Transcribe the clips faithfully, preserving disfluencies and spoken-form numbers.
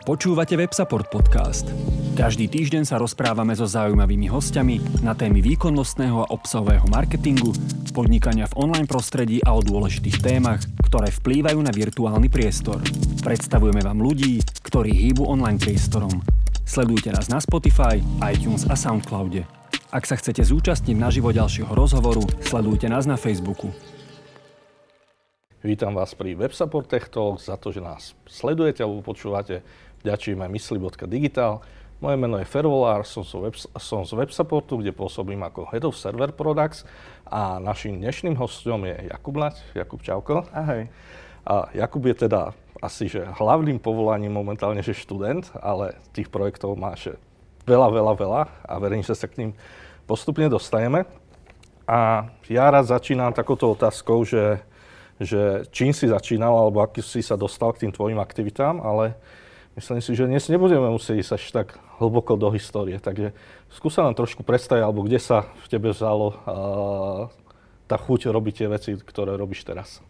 Počúvate WebSupport podcast. Každý týždeň sa rozprávame so zaujímavými hostiami na témy výkonnostného a obsahového marketingu, podnikania v online prostredí a o dôležitých témach, ktoré vplývajú na virtuálny priestor. Predstavujeme vám ľudí, ktorí hýbu online priestorom. Sledujte nás na Spotify, iTunes a Soundcloude. Ak sa chcete zúčastniť naživo ďalšieho rozhovoru, sledujte nás na Facebooku. Vítam vás pri WebSupport Tech Talks, za to, že nás sledujete alebo počúvate. Ďačíme mysli bodka digital. Moje meno je Fairvolar, som, web, som z WebSupportu, kde pôsobím ako Head of Server Products a našim dnešným hostom je Jakub Nagy. Jakub, čauko. Ahoj. A Jakub je teda asi že hlavným povolaním momentálne, že študent, ale tých projektov máš veľa, veľa, veľa a verím, že sa k ním postupne dostaneme. A ja raz začínam takouto otázkou, že, že čím si začínal alebo aký si sa dostal k tým tvojim aktivitám, ale myslím si, že dnes nebudeme musieť ísť až tak hlboko do histórie, takže skúsa nám trošku predstaviť, alebo kde sa v tebe vzalo uh, tá chuť robiť tie veci, ktoré robíš teraz.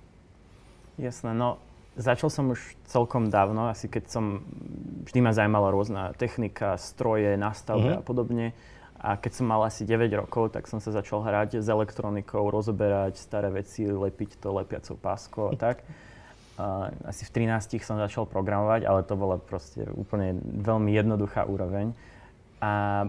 Jasné, no začal som už celkom dávno, asi keď som, vždy ma zaujímala rôzna technika, stroje, nástavby mm-hmm. a podobne. A keď som mal asi deväť rokov, tak som sa začal hrať s elektronikou, rozoberať staré veci, lepiť to lepiacou páskou a tak. Asi v trinástich som začal programovať, ale to bola proste úplne veľmi jednoduchá úroveň. A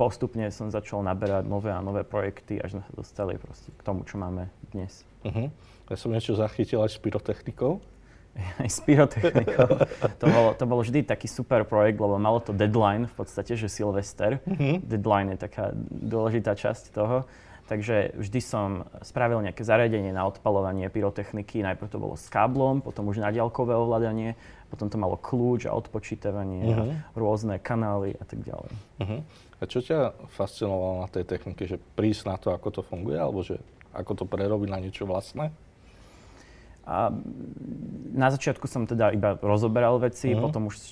postupne som začal naberať nové a nové projekty, až sme sa dostali proste k tomu, čo máme dnes. Uh-huh. Ja som niečo zachytil aj s pyrotechnikou. Aj s pyrotechnikou. To bolo, to bolo vždy taký super projekt, lebo malo to deadline v podstate, že Silvester. Uh-huh. Deadline je taká dôležitá časť toho. Takže vždy som spravil nejaké zariadenie na odpaľovanie pyrotechniky. Najprv to bolo s káblom, potom už nadiaľkové ovládanie, potom to malo kľúč a odpočítavanie, uh-huh. rôzne kanály a tak ďalej. Uh-huh. A čo ťa fascinovalo na tej technike, že prísť na to, ako to funguje, alebo že ako to prerobiť na niečo vlastné? A na začiatku som teda iba rozoberal veci, uh-huh. potom už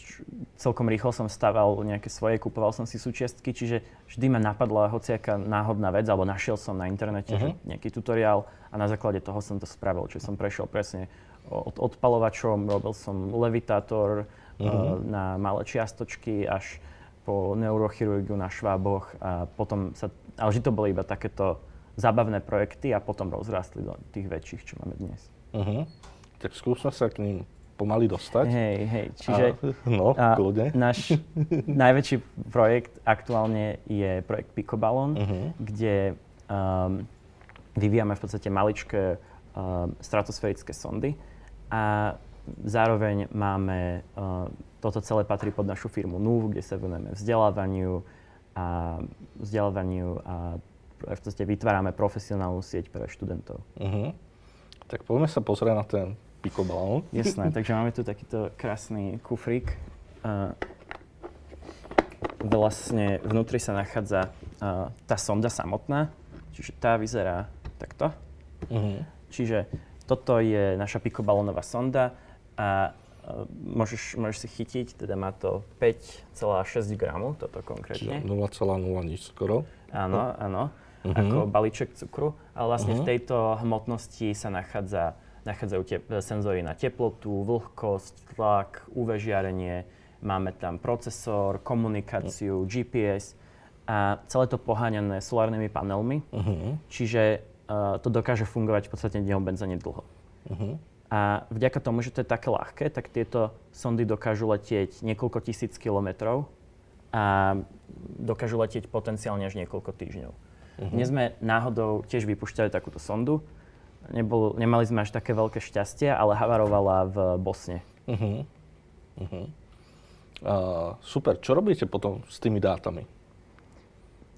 celkom rýchlo som staval nejaké svoje, kupoval som si súčiastky, čiže vždy ma napadla hociaká náhodná vec, alebo našiel som na internete uh-huh. nejaký tutoriál a na základe toho som to spravil, čiže som prešiel presne od odpaľovačom, robil som levitátor uh-huh. na malé čiastočky až po neurochirurgiu na šváboch a potom sa, ale vždy to boli iba takéto zábavné projekty a potom rozrastli do tých väčších, čo máme dnes. Uh-huh. Tak skúsme sa k ním pomaly dostať. Hej, hej, čiže a, no, a náš najväčší projekt aktuálne je projekt Pico Balloon, uh-huh. kde um, vyvíjame v podstate maličké um, stratosférické sondy a zároveň máme, um, toto celé patrí pod našu firmu en u vé, kde sa venujeme vzdelávaniu a vzdelávaniu a v podstate vytvárame profesionálnu sieť pre študentov. Uh-huh. Tak poďme sa pozrieť na ten Pico Balloon. Jasné, takže máme tu takýto krásny kufrík. Uh, vlastne vnútri sa nachádza uh, tá sonda samotná, čiže tá vyzerá takto. Uh-huh. Čiže toto je naša Pico Ballonová sonda a uh, môžeš, môžeš si chytiť, teda má to päť celá šesť gramu, toto konkrétne. nula celá nula nič skoro. Áno, áno. Uh-huh. Ako balíček cukru, ale vlastne uh-huh. v tejto hmotnosti sa nachádza, nachádzajú te- senzory na teplotu, vlhkosť, tlak, ú vé žiarenie, máme tam procesor, komunikáciu, uh-huh. gé pé es a celé to poháňané solárnymi panelmi, uh-huh. čiže uh, to dokáže fungovať v podstate neobmedzene dlho. Uh-huh. A vďaka tomu, že to je také ľahké, tak tieto sondy dokážu letieť niekoľko tisíc kilometrov a dokážu letieť potenciálne až niekoľko týždňov. Uh-huh. Dnes sme náhodou tiež vypúšťali takúto sondu. Nebol, nemali sme až také veľké šťastie, ale havarovala v Bosne. Uh-huh. Uh-huh. Uh, super. Čo robíte potom s tými dátami?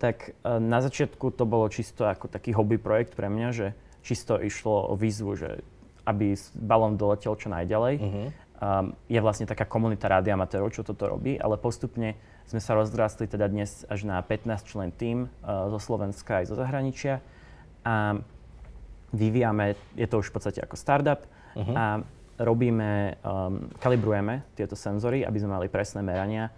Tak uh, na začiatku to bolo čisto ako taký hobby projekt pre mňa, že čisto išlo o výzvu, že aby balón doletel čo najďalej. Uh-huh. Um, je vlastne taká komunita radioamatérov, čo toto robí, ale postupne sme sa rozrastli teda dnes až na pätnásťčlenný tím uh, zo Slovenska aj zo zahraničia a vyvíjame, je to už v podstate ako startup uh-huh. a robíme, um, kalibrujeme tieto senzory, aby sme mali presné merania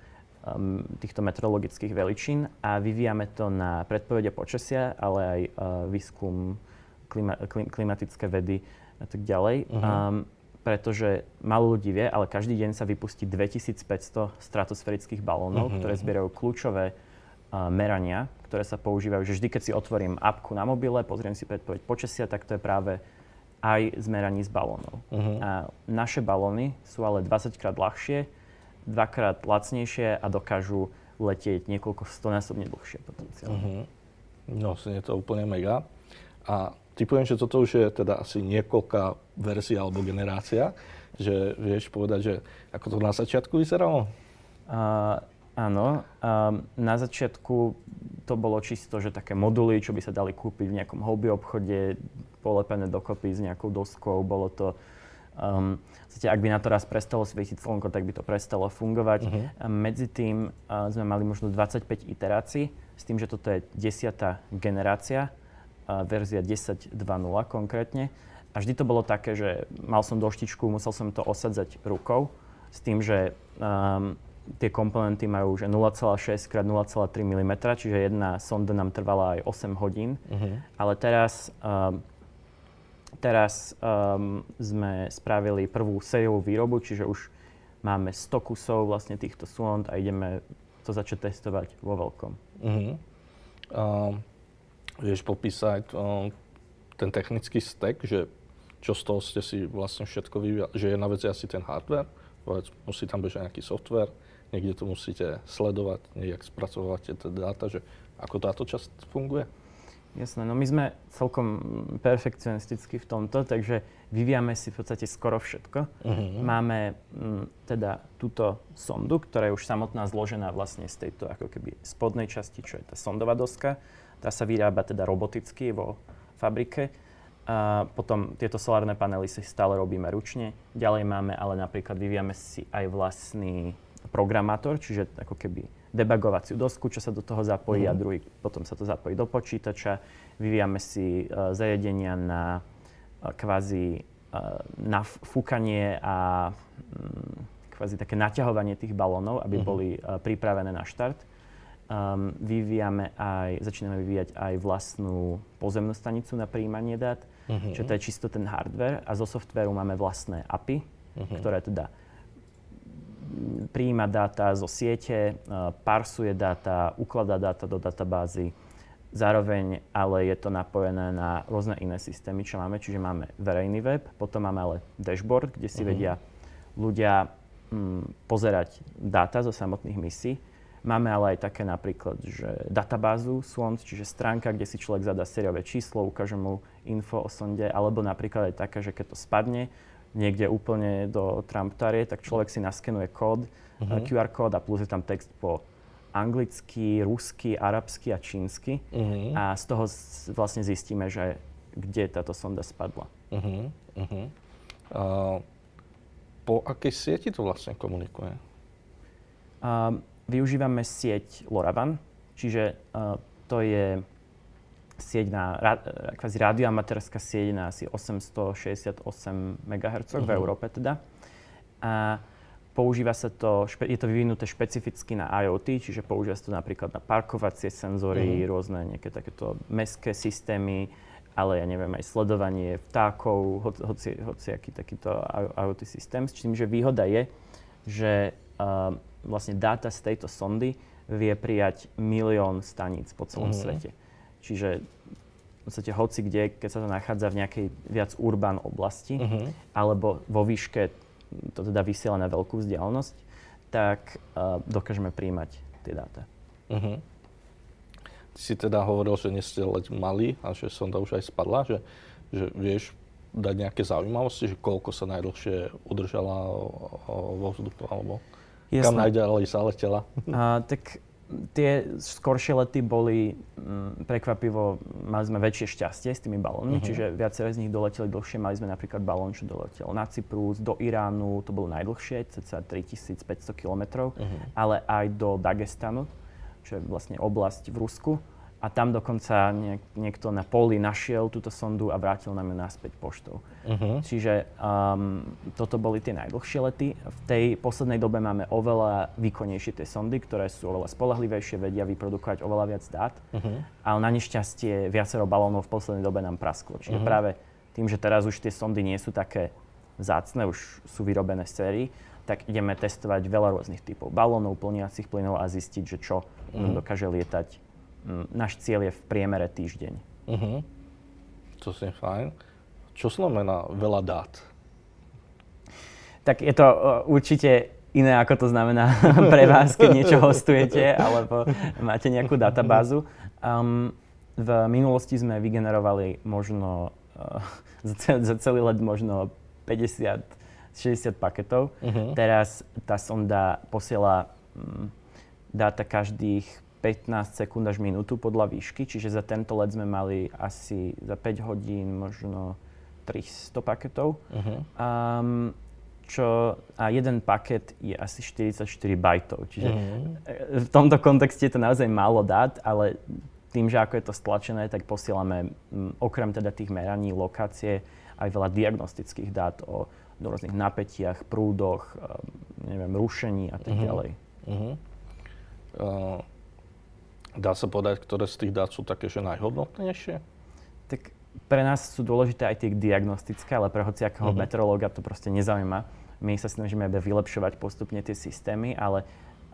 um, týchto meteorologických veličín a vyvíjame to na predpovede počasia, ale aj uh, výskum, klima, klim, klimatické vedy a tak ďalej. Uh-huh. Um, pretože málo ľudí vie, ale každý deň sa vypustí dvetisícpäťsto stratosférických balónov, mm-hmm. ktoré zbierajú kľúčové uh, merania, ktoré sa používajú, že vždy, keď si otvorím apku na mobile, pozriem si predpoveď počasia, tak to je práve aj z meraní z balónov. Mm-hmm. A naše balóny sú ale dvadsaťkrát ľahšie, dvakrát lacnejšie a dokážu letieť niekoľko stonásobne dlhšie potenciálne. Mm-hmm. No, je to úplne mega. A typujem, že toto už je teda asi niekoľká verzia alebo generácia, že vieš povedať, že ako to na začiatku vyzeralo? Uh, áno, uh, na začiatku to bolo čisto, že také moduly, čo by sa dali kúpiť v nejakom hobby obchode, polepené dokopy s nejakou doskou, bolo to... Um, vlastne, ak by na to raz prestalo svietiť slnko, tak by to prestalo fungovať. Uh-huh. A medzi tým uh, sme mali možno dvadsaťpäť iterácií, s tým, že toto je desiatá generácia. Verzia desať bodka dva bodka nula konkrétne. A vždy to bolo také, že mal som doštičku, musel som to osadzať rukou, s tým, že um, tie komponenty majú už nula celá šesť krát nula celá tri milimetra, čiže jedna sonda nám trvala aj osem hodín. Uh-huh. Ale teraz, um, teraz um, sme spravili prvú sériovú výrobu, čiže už máme sto kusov vlastne týchto sond a ideme to začať testovať vo veľkom. Uh-huh. Um. Vieš popísať um, ten technický stack, že čo z toho ste si vlastne všetko vyvíjali, že jedna vec je asi ten hardware, musí tam bežať nejaký software, niekde to musíte sledovať, nejak spracovávate tie dáta, že ako táto časť funguje? Jasné, no my sme celkom perfekcionisticky v tomto, takže vyvíjame si v podstate skoro všetko. Uh-huh. Máme m, teda túto sondu, ktorá je už samotná zložená vlastne z tejto ako keby spodnej časti, čo je tá sondová doska. Tá sa vyrába teda roboticky vo fabrike. A potom tieto solárne panely si stále robíme ručne. Ďalej máme, ale napríklad vyvíjame si aj vlastný programátor, čiže ako keby debugovaciu dosku, čo sa do toho zapojí mm. a druhý potom sa to zapojí do počítača. Vyvíjame si uh, zariadenia na uh, kvázi uh, na fúkanie a um, kvázi také naťahovanie tých balónov, aby mm. boli uh, pripravené na štart. Um, vyvíjame aj, začíname vyvíjať aj vlastnú pozemnú stanicu na prijímanie dát, mm-hmm. čo to je čisto ten hardware a zo softvéru máme vlastné á pé í, mm-hmm. ktoré teda prijíma dáta zo siete, parsuje dáta, ukladá dáta do databázy. Zároveň ale je to napojené na rôzne iné systémy, čo máme. Čiže máme verejný web, potom máme ale dashboard, kde si mm-hmm. vedia ľudia m, pozerať dáta zo samotných misií. Máme ale aj také napríklad, že databázu sond, čiže stránka, kde si človek zadá sériové číslo, ukáže mu info o sonde, alebo napríklad aj také, že keď to spadne, niekde úplne do tramptárie, tak človek si naskenuje kód, uh-huh. kjú ár kód a plus je tam text po anglicky, rusky, arabsky a čínsky. Uh-huh. A z toho vlastne zistíme, že kde táto sonda spadla. Uh-huh. Uh-huh. Uh, po akej sieti to vlastne komunikuje? Uh, využívame sieť LoRaWAN, čiže uh, to je sieť na, kvázi radioamatérska sieť na asi osemstošesťdesiatosem megahertzov uh-huh. v Európe teda. A používa sa to, špe, je to vyvinuté špecificky na IoT, čiže používa sa to napríklad na parkovacie senzory, uh-huh. rôzne nejaké takéto mestské systémy, ale ja neviem, aj sledovanie vtákov, hoci, hoci, hociaký takýto IoT systém. S tým, že výhoda je, že uh, vlastne dáta z tejto sondy vie prijať milión staníc po celom uh-huh. svete. Čiže v podstate hoci kde, keď sa to nachádza v nejakej viac urbán oblasti, uh-huh. alebo vo výške, to teda vysiela na veľkú vzdialenosť, tak uh, dokážeme prijímať tie dáta. Uh-huh. Ty si teda hovoril, že nie ste leď malí a že sonda už aj spadla, že, že vieš dať nejaké zaujímavosti, že koľko sa najdlhšie udržala vo vzduchu, alebo Jasné. kam najďalej sa letela? Uh, tak, Tie skoršie lety boli m, prekvapivo, mali sme väčšie šťastie s tými balónmi, uh-huh. čiže viaceré z nich doleteli dlhšie. Mali sme napríklad balón, čo doletel na Cyprus, do Iránu, to bolo najdlhšie, cca tritisícpäťsto kilometrov, uh-huh. ale aj do Dagestanu, čo je vlastne oblasť v Rusku. A tam dokonca niek- niekto na poli našiel túto sondu a vrátil nám ju naspäť poštou. Uh-huh. Čiže um, toto boli tie najdlhšie lety. V tej poslednej dobe máme oveľa výkonnejšie tie sondy, ktoré sú oveľa spoľahlivejšie, vedia vyprodukovať oveľa viac dát. Uh-huh. Ale na nešťastie viacero balónov v poslednej dobe nám prasklo. Čiže uh-huh. práve tým, že teraz už tie sondy nie sú také vzácne, už sú vyrobené z sérií, tak ideme testovať veľa rôznych typov balónov, plniacich plynov a zistiť, že čo mm. dokáže lietať. Náš cieľ je v priemere týždeň. Mm-hmm. To je fajn. Čo znamená veľa dát? Tak je to uh, určite iné, ako to znamená pre vás, keď niečo hostujete alebo máte nejakú databázu. Um, v minulosti sme vygenerovali možno uh, za celý let možno päťdesiat šesťdesiat paketov. Uh-huh. Teraz tá sonda posiela um, dáta každých pätnásť sekúnd až minútu podľa výšky, čiže za tento let sme mali asi za päť hodín možno tristo paketov. Uh-huh. Um, čo, a jeden paket je asi štyridsaťštyri bajtov, čiže uh-huh. v tomto kontexte je to naozaj málo dát, ale tým, že ako je to stlačené, tak posielame um, okrem teda tých meraní, lokácie, aj veľa diagnostických dát o do rôznych napätiach, prúdoch, neviem, rušení a tak ďalej. Uh-huh. Uh, dá sa povedať, ktoré z tých dát sú také, že najhodnotnejšie? Tak pre nás sú dôležité aj tie diagnostické, ale pre hociakého uh-huh. meteorológa to proste nezaujíma. My sa snažíme vylepšovať postupne tie systémy, ale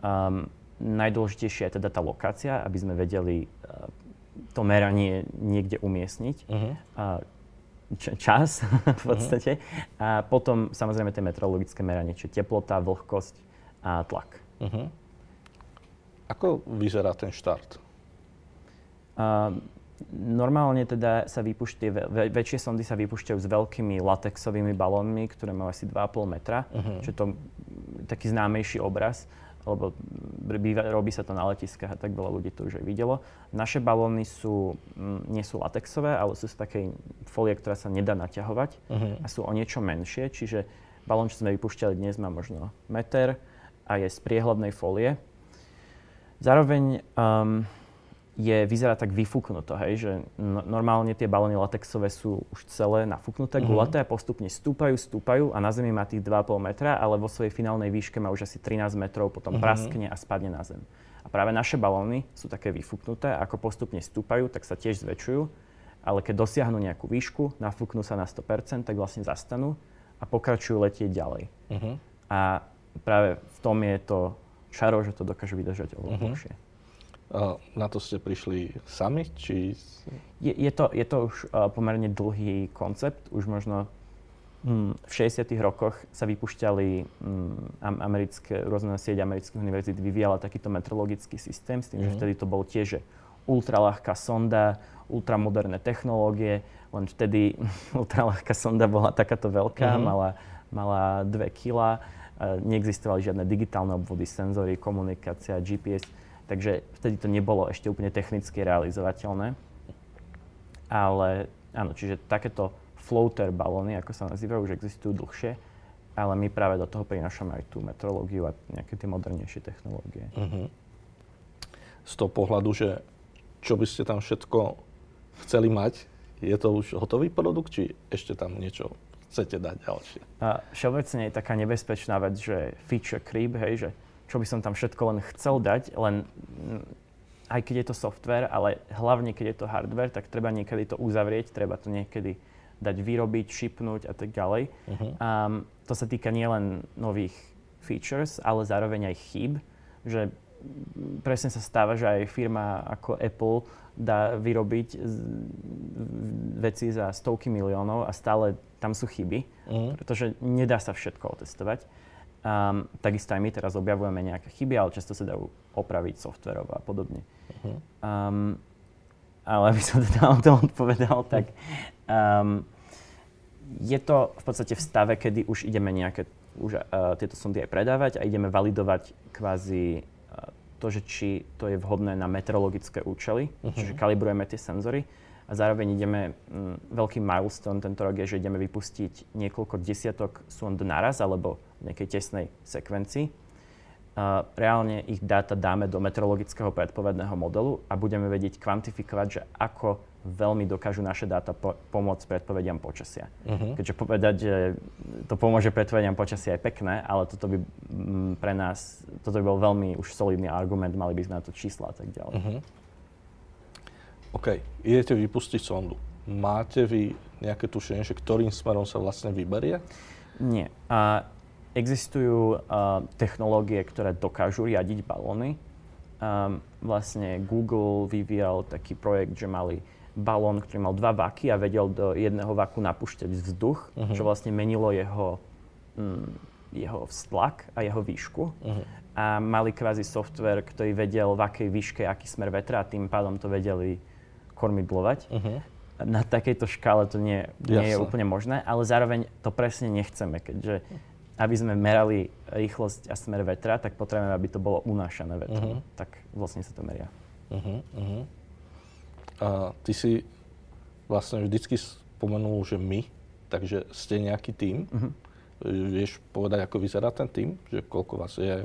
um, najdôležitejšia je teda tá lokácia, aby sme vedeli uh, to meranie niekde umiestniť. Uh-huh. Uh, čas v podstate uh-huh. a potom samozrejme tie meteorologické meranie, čiže teplota, vlhkosť a tlak. Uh-huh. Ako vyzerá ten štart? Uh, normálne teda sa vypúšťajú, vä- väčšie sondy sa vypúšťajú s veľkými latexovými balónmi, ktoré majú asi dva a pol metra, uh-huh. čo je to taký známejší obraz, lebo býva, robí sa to na letiskách a tak veľa ľudí to už aj videlo. Naše balóny sú, m, nie sú latexové, ale sú z takej folie, ktorá sa nedá naťahovať uh-huh. a sú o niečo menšie, čiže balón, čo sme vypúšťali dnes, má možno meter a je z priehľadnej folie. Zároveň um, je, vyzerá tak vyfúknuto, hej, že no, normálne tie balóny latexové sú už celé nafúknuté, uh-huh. gulaté a postupne stúpajú, stúpajú a na zemi má tých dva a pol metra, ale vo svojej finálnej výške má už asi trinásť metrov, potom uh-huh. praskne a spadne na zem. A práve naše balóny sú také vyfúknuté a ako postupne stúpajú, tak sa tiež zväčšujú, ale keď dosiahnu nejakú výšku, nafúknú sa na sto percent, tak vlastne zastanú a pokračujú letieť ďalej. Uh-huh. A práve v tom je to čaro, že to dokáže vydržať oveľa dlhšie. Uh-huh. Na to ste prišli sami? Či... Je, je, to, je to už uh, pomerne dlhý koncept. Už možno hm, v šesťdesiatych rokoch sa vypúšťali hm, americké, rôzna sieť amerických univerzít vyvíjala takýto meteorologický systém, s tým, mm. že vtedy to bol tiež ultraľahká sonda, ultramoderné technológie, len vtedy ultraľahká sonda bola takáto veľká, mm. mala, mala dve kilá, uh, neexistovali žiadne digitálne obvody, senzory, komunikácia, G P S. Takže vtedy to nebolo ešte úplne technicky realizovateľné. Ale áno, čiže takéto floater balóny, ako sa nazývajú, už existujú dlhšie, ale my práve do toho prinášame aj tú meteorológiu a nejaké tie modernejšie technológie. Uh-huh. Z toho pohľadu, že čo by ste tam všetko chceli mať, je to už hotový produkt, či ešte tam niečo chcete dať ďalšie? A všeobecne je taká nebezpečná vec, že feature creep, hej, že čo by som tam všetko len chcel dať, len aj keď je to software, ale hlavne keď je to hardware, tak treba niekedy to uzavrieť, treba to niekedy dať vyrobiť, šipnúť a tak ďalej. Uh-huh. Um, to sa týka nielen nových features, ale zároveň aj chýb, že presne sa stáva, že aj firma ako Apple dá vyrobiť veci za stovky miliónov a stále tam sú chyby, uh-huh. pretože nedá sa všetko otestovať. Um, takisto aj my teraz objavujeme nejaké chyby, ale často sa dajú opraviť softverov a podobne. Uh-huh. Um, ale aby som teda o tom odpovedal, tak um, je to v podstate v stave, kedy už ideme nejaké, už uh, tieto sondy aj predávať a ideme validovať kvázi uh, to, že či to je vhodné na meteorologické účely, uh-huh. čiže kalibrujeme tie senzory. A zároveň ideme, m, veľký milestone tento rok je, že ideme vypustiť niekoľko desiatok sond naraz, alebo v nejakej tesnej sekvencii. Uh, reálne ich dáta dáme do meteorologického predpovedného modelu a budeme vedieť kvantifikovať, že ako veľmi dokážu naše dáta po- pomôcť predpovediam počasia. Uh-huh. Keďže povedať, že to pomôže predpovediam počasia je pekné, ale toto by m, pre nás, toto by bol veľmi už solidný argument, mali by sme na to čísla a tak ďalej. Uh-huh. OK, idete vypustiť sondu. Máte vy nejaké tušenie, že ktorým smerom sa vlastne vyberie? Nie. A existujú uh, technológie, ktoré dokážu riadiť balóny. Um, vlastne Google vyvíjal taký projekt, že mali balón, ktorý mal dva vaky a vedel do jedného vaku napúšťať vzduch, uh-huh. čo vlastne menilo jeho, mm, jeho vztlak a jeho výšku. Uh-huh. A mali kvázi software, ktorý vedel v akej výške, aký smer vetra a tým pádom to vedeli kormidlovať. Uh-huh. Na takejto škále to nie, nie je úplne možné, ale zároveň to presne nechceme, keďže aby sme merali rýchlosť a smer vetra, tak potrebujeme, aby to bolo unášané vetrom. Uh-huh. Tak vlastne sa to meria. Uh-huh, uh-huh. A ty si vlastne vždycky spomenul, že my, takže ste nejaký tím. Uh-huh. Vieš povedať, ako vyzerá ten tím? Že koľko vás je,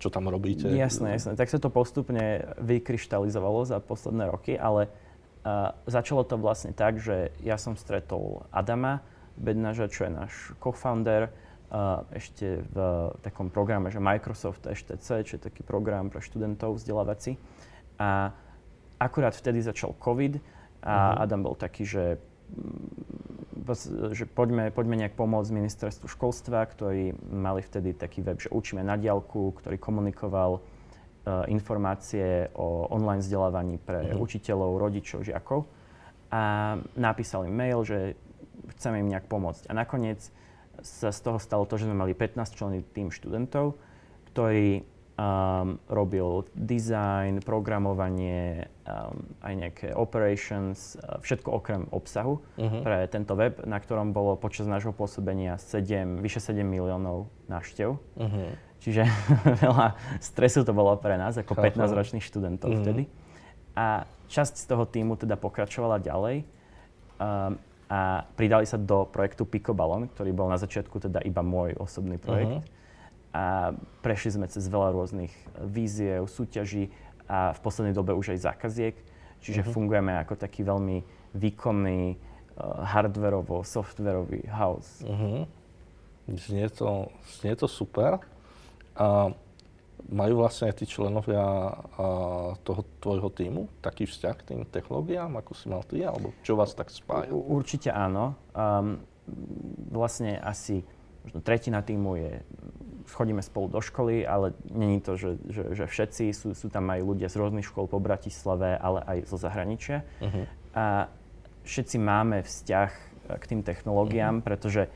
čo tam robíte? Jasné, jasné. Tak sa to postupne vykryštalizovalo za posledné roky, ale uh, začalo to vlastne tak, že ja som stretol Adama Bednáža, čo je náš co-founder, Uh, ešte v uh, takom programe, že Microsoft há té cé, čo je taký program pre študentov vzdelávací. A akurát vtedy začal COVID a uh-huh. Adam bol taký, že, že poďme, poďme nejak pomôcť Ministerstvu školstva, ktorí mali vtedy taký web, že učíme na diaľku, ktorý komunikoval uh, informácie o online vzdelávaní pre uh-huh. učiteľov, rodičov, žiakov. A napísal im mail, že chceme im nejak pomôcť. A nakoniec sa z toho stalo to, že sme mali pätnásťčlenný tím študentov, ktorý um, robil design, programovanie, um, aj nejaké operations, všetko okrem obsahu uh-huh. pre tento web, na ktorom bolo počas nášho pôsobenia sedem, vyše sedem miliónov návštev. Uh-huh. Čiže veľa stresu to bolo pre nás ako pätnásťročných študentov uh-huh. vtedy. A časť z toho tímu teda pokračovala ďalej. Um, a pridali sa do projektu Pico Balloon, ktorý bol na začiatku teda iba môj osobný projekt. Uh-huh. A prešli sme cez veľa rôznych víziev, súťaží a v poslednej dobe už aj zákaziek. Čiže uh-huh. fungujeme ako taký veľmi výkonný uh, hardwareovo, softwareový house. Uh-huh. Znie to, znie to super. A majú vlastne aj tí členovia a, toho tvojho týmu taký vzťah k tým technológiám, ako si mal ty, alebo čo vás tak spája? U, určite áno. Um, vlastne asi možno tretina týmu je, chodíme spolu do školy, ale není to, že, že, že všetci, sú, sú tam aj ľudia z rôznych škôl po Bratislave, ale aj zo zahraničia. Uh-huh. A všetci máme vzťah k tým technológiám, uh-huh. pretože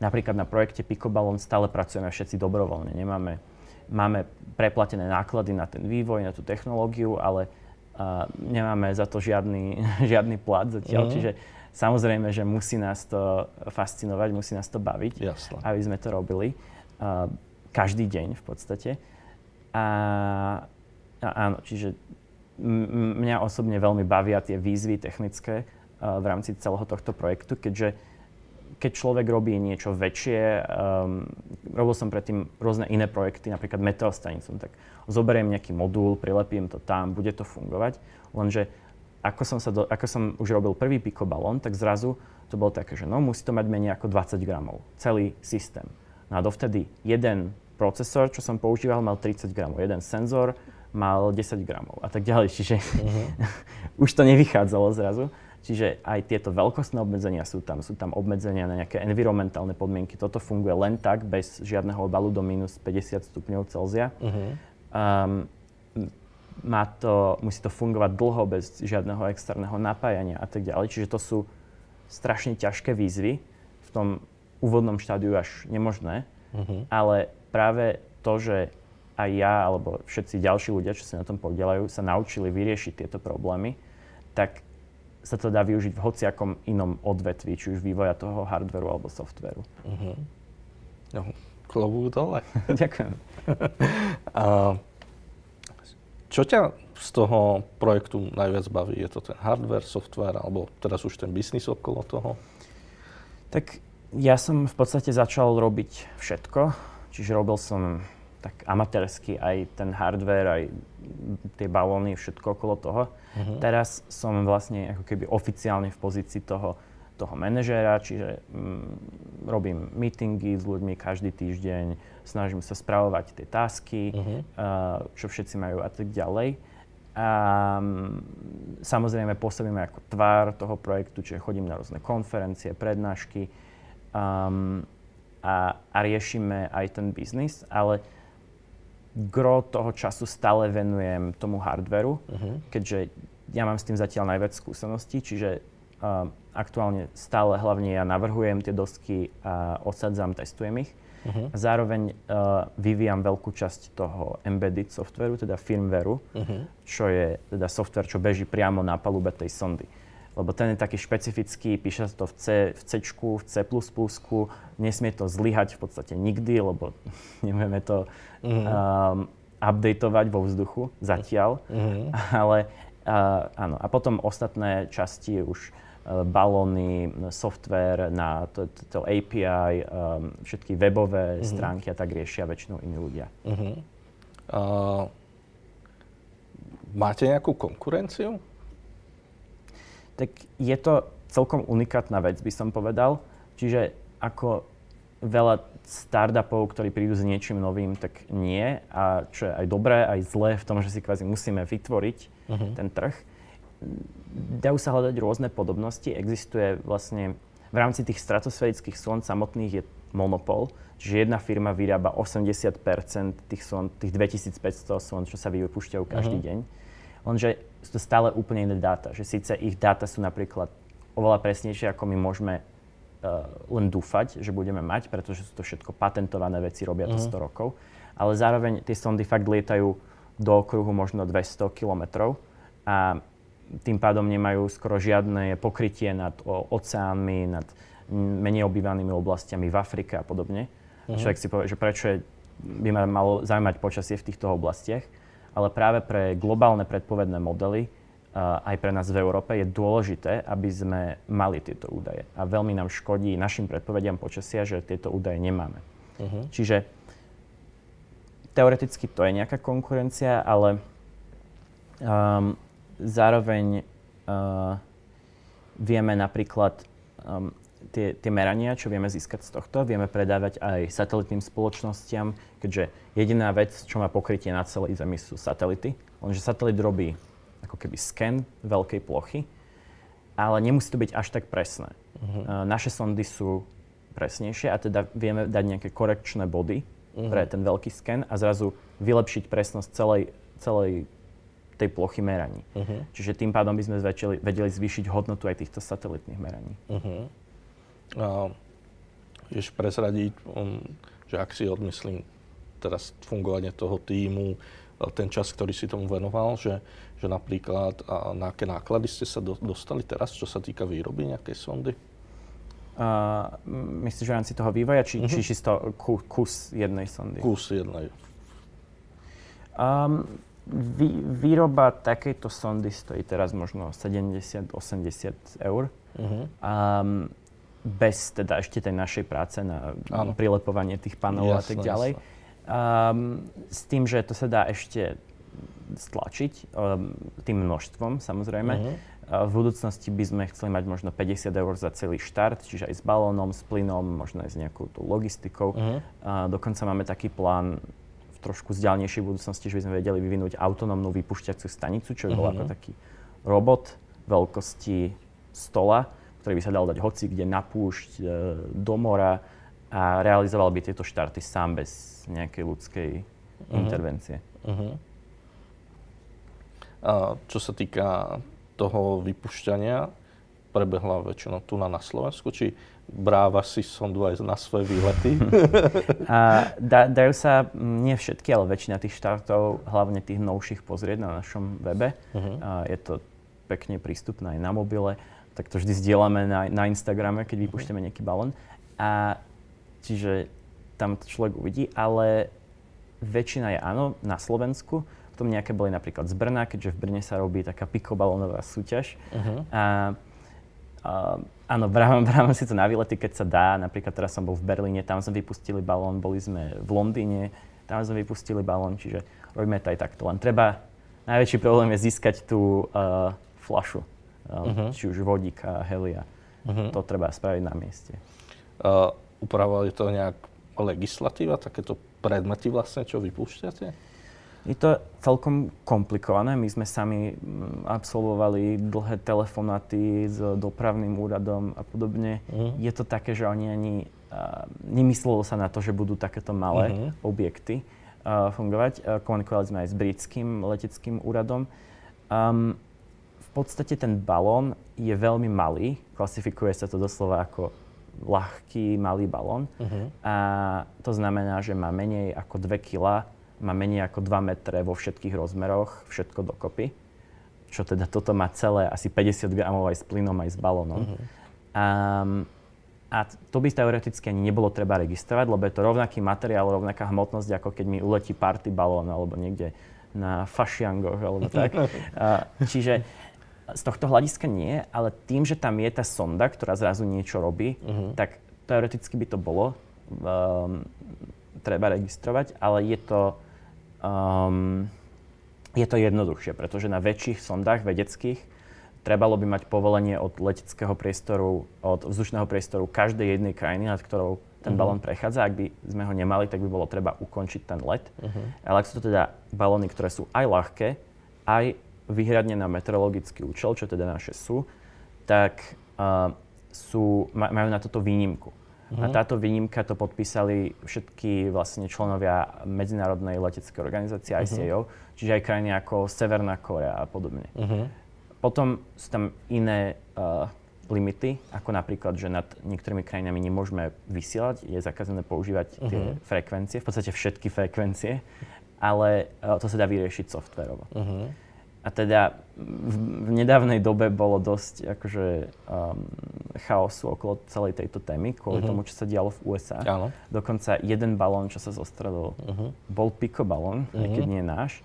napríklad na projekte Pico Balloon stále pracujeme všetci dobrovoľne, nemáme Máme preplatené náklady na ten vývoj, na tú technológiu, ale uh, nemáme za to žiadny, žiadny plat zatiaľ. Mm. Čiže samozrejme, že musí nás to fascinovať, musí nás to baviť, Jasne. Aby sme to robili uh, každý deň v podstate. A, a áno, čiže m- mňa osobne veľmi bavia tie výzvy technické uh, v rámci celého tohto projektu, keďže keď človek robí niečo väčšie, um, robil som predtým rôzne iné projekty, napríklad meteostanicu, tak zoberiem nejaký modul, prilepím to tam, bude to fungovať, lenže ako som, sa do, ako som už robil prvý Pico Balloon, tak zrazu to bolo také, že no, musí to mať menej ako dvadsať gramov, celý systém. No a dovtedy jeden procesor, čo som používal, mal tridsať gramov, jeden senzor mal desať gramov a tak ďalej, čiže uh-huh. už to nevychádzalo zrazu. Čiže aj tieto veľkostné obmedzenia sú tam, sú tam obmedzenia na nejaké environmentálne podmienky. Toto funguje len tak, bez žiadneho obalu do minus päťdesiat stupňov Celzia. Uh-huh. Um, má to, musí to fungovať dlho, bez žiadneho externého napájania a tak ďalej. Čiže to sú strašne ťažké výzvy, v tom úvodnom štádiu až nemožné. Uh-huh. Ale práve to, že aj ja, alebo všetci ďalší ľudia, čo sa na tom podieľajú, sa naučili vyriešiť tieto problémy, tak sa to dá využiť v hociakom inom odvetví, či už vývoja toho hardveru alebo softveru. Uh-huh. No, klobúk dole. Ďakujem. A čo ťa z toho projektu najviac baví? Je to ten hardware, software, alebo teraz už ten biznis okolo toho? Tak ja som v podstate začal robiť všetko. Čiže robil som tak amatérsky aj ten hardware, aj tie balóny, všetko okolo toho. Uh-huh. Teraz som vlastne ako keby oficiálne v pozícii toho, toho manažéra, čiže m, robím meetingy s ľuďmi každý týždeň, snažím sa spravovať tie tasky, uh-huh. uh, čo všetci majú a tak ďalej. A samozrejme pôsobím ako tvár toho projektu, čiže chodím na rôzne konferencie, prednášky. Um, a, a riešime aj ten biznis, ale gro toho času stále venujem tomu hardveru, uh-huh. keďže ja mám s tým zatiaľ najviac skúseností, čiže uh, aktuálne stále hlavne ja navrhujem tie dosky a odsadzam, testujem ich. Uh-huh. Zároveň uh, vyvíjam veľkú časť toho embedded softveru, teda firmwareu, uh-huh. čo je teda software, čo beží priamo na palube tej sondy. Lebo ten je taký špecifický, píše sa to v C, v Cčku, v C++, nesmie to zlyhať v podstate nikdy, lebo nevieme to mm-hmm. um, updateovať vo vzduchu zatiaľ, mm-hmm. ale uh, áno. A potom ostatné časti už uh, balóny, software na to, to, to á pé í, um, všetky webové mm-hmm. stránky a tak riešia väčšinou iní ľudia. Mm-hmm. Uh, máte nejakú konkurenciu? Tak je to celkom unikátna vec, by som povedal. Čiže ako veľa startupov, ktorí prídu s niečím novým, tak nie. A čo je aj dobré, aj zlé v tom, že si kvázi musíme vytvoriť uh-huh. ten trh. Dajú sa hľadať rôzne podobnosti. Existuje vlastne, v rámci tých stratosférických sond samotných je monopol. Čiže jedna firma vyrába osemdesiat percent tých sond, tých dvetisícpäťsto sond, čo sa vypúšťajú každý uh-huh. deň. Lenže sú to stále úplne iné dáta, že síce ich dáta sú napríklad oveľa presnejšie, ako my môžeme uh, len dúfať, že budeme mať, pretože sú to všetko patentované veci, robia to mm. sto rokov, ale zároveň tie sondy fakt lietajú do okruhu možno dvesto kilometrov a tým pádom nemajú skoro žiadne pokrytie nad o, oceánmi, nad menej obývanými oblastiami v Afrike a podobne. Mm. Človek si povie, že prečo je, by ma malo zaujímať počasie v týchto oblastiach. Ale práve pre globálne predpovedné modely, uh, aj pre nás v Európe, je dôležité, aby sme mali tieto údaje. A veľmi nám škodí našim predpovediam počasia, že tieto údaje nemáme. Uh-huh. Čiže teoreticky to je nejaká konkurencia, ale um, zároveň uh, vieme napríklad um, tie, tie merania, čo vieme získať z tohto, vieme predávať aj satelitným spoločnostiam, keďže jediná vec, čo má pokrytie na celej Zemi, sú satelity. Lenže satelit robí ako keby sken veľkej plochy, ale nemusí to byť až tak presné. Uh-huh. Naše sondy sú presnejšie a teda vieme dať nejaké korekčné body uh-huh. pre ten veľký sken a zrazu vylepšiť presnosť celej, celej tej plochy meraní. Uh-huh. Čiže tým pádom by sme zväčšili, vedeli zvýšiť hodnotu aj týchto satelitných meraní. Uh-huh. Uh, vieš prezradiť, um, že ak si odmyslím teraz fungovanie toho tímu, ten čas, ktorý si tomu venoval, že, že napríklad na aké náklady ste sa do, dostali teraz, čo sa týka výroby nejakej sondy? Uh, myslíš, že v rámci toho vývoja, či, uh-huh. či čisto kus jednej sondy? Kus jednej. Um, vý, výroba takejto sondy stojí teraz možno sedemdesiat až osemdesiat eur. Uh-huh. Um, bez teda ešte tej našej práce na ano. Prilepovanie tých panelov a tak ďalej. Jasne. Um, s tým, že to sa dá ešte stlačiť um, tým množstvom, samozrejme. Uh-huh. Uh, v budúcnosti by sme chceli mať možno päťdesiat eur za celý štart, čiže aj s balónom, s plynom, možno aj s nejakou tú logistikou. Uh-huh. Uh, dokonca máme taký plán v trošku vzdialenejšej budúcnosti, že by sme vedeli vyvinúť autonómnu vypúšťaciu stanicu, čo je uh-huh. ako taký robot veľkosti stola, ktorý by sa dal dať hoci kde na púšť, uh, do mora a realizoval by tieto štarty sám bez nejakej ľudskej uh-huh. intervencie. Uh-huh. A čo sa týka toho vypúšťania, prebehla väčšinou tu na, na Slovensku, či bráva si sondu aj na svoje výlety? A da, dajú sa, nie všetky, ale väčšina tých štartov, hlavne tých novších, pozrieť na našom webe. Uh-huh. A je to pekne prístupné aj na mobile, tak to vždy zdieľame na, na Instagrame, keď vypúšťame nejaký balón. A čiže tam to človek uvidí, ale väčšina je áno, na Slovensku. Potom nejaké boli napríklad z Brna, keďže v Brne sa robí taká pikobalónová súťaž. Uh-huh. A, a, áno, brávam, brávam si to na výlety, keď sa dá. Napríklad teraz som bol v Berlíne, tam sme vypustili balón, boli sme v Londýne, tam sme vypustili balón, čiže robíme to aj takto. Len treba, najväčší problém je získať tú uh, fľašu, uh, uh-huh. či už vodíka, helia. Uh-huh. To treba spraviť na mieste. Uh, upravovali to nejak legislatíva, takéto predmety vlastne, čo vypúšťate? Je to celkom komplikované. My sme sami absolvovali dlhé telefonáty s dopravným úradom a podobne. Uh-huh. Je to také, že oni ani uh, nemyslelo sa na to, že budú takéto malé uh-huh. objekty uh, fungovať. Uh, komunikovali sme aj s britským leteckým úradom. Um, v podstate ten balón je veľmi malý. Klasifikuje sa to doslova ako ľahký malý balón. Uh-huh. A to znamená, že má menej ako dve kilá. Má menej ako dva metre vo všetkých rozmeroch, všetko dokopy. Čo teda toto má celé asi päťdesiat gramov aj s plynom, aj s balónom. Uh-huh. Um, a to by teoreticky ani nebolo treba registrovať, lebo je to rovnaký materiál, rovnaká hmotnosť, ako keď mi uletí party balón alebo niekde na fašiangoch alebo tak. uh, čiže z tohto hľadiska nie, ale tým, že tam je tá sonda, ktorá zrazu niečo robí, uh-huh. tak teoreticky by to bolo um, treba registrovať, ale je to Um, je to jednoduchšie, pretože na väčších sondách vedeckých trebalo by mať povolenie od leteckého priestoru, od vzdušného priestoru každej jednej krajiny, nad ktorou ten uh-huh. balón prechádza. Ak by sme ho nemali, tak by bolo treba ukončiť ten let. Uh-huh. Ale ak sú to teda balóny, ktoré sú aj ľahké, aj vyhradne na meteorologický účel, čo teda naše sú, tak uh, sú, majú na toto výnimku. Uh-huh. A táto výnimka to podpísali všetky vlastne členovia Medzinárodnej leteckej organizácie I C A O, uh-huh. čiže aj krajiny ako Severná Korea a podobne. Uh-huh. Potom sú tam iné uh, limity, ako napríklad, že nad niektorými krajinami nemôžeme vysielať, je zakázané používať uh-huh. tie frekvencie, v podstate všetky frekvencie, ale uh, to sa dá vyriešiť softvérovo. Uh-huh. A teda v, v nedávnej dobe bolo dosť akože, um, chaosu okolo celej tejto témy, kvôli uh-huh. tomu, čo sa dialo v U S A. Áno. Dokonca jeden balón, čo sa zostrelil, uh-huh. bol Pico balón, uh-huh. aj keď nie náš.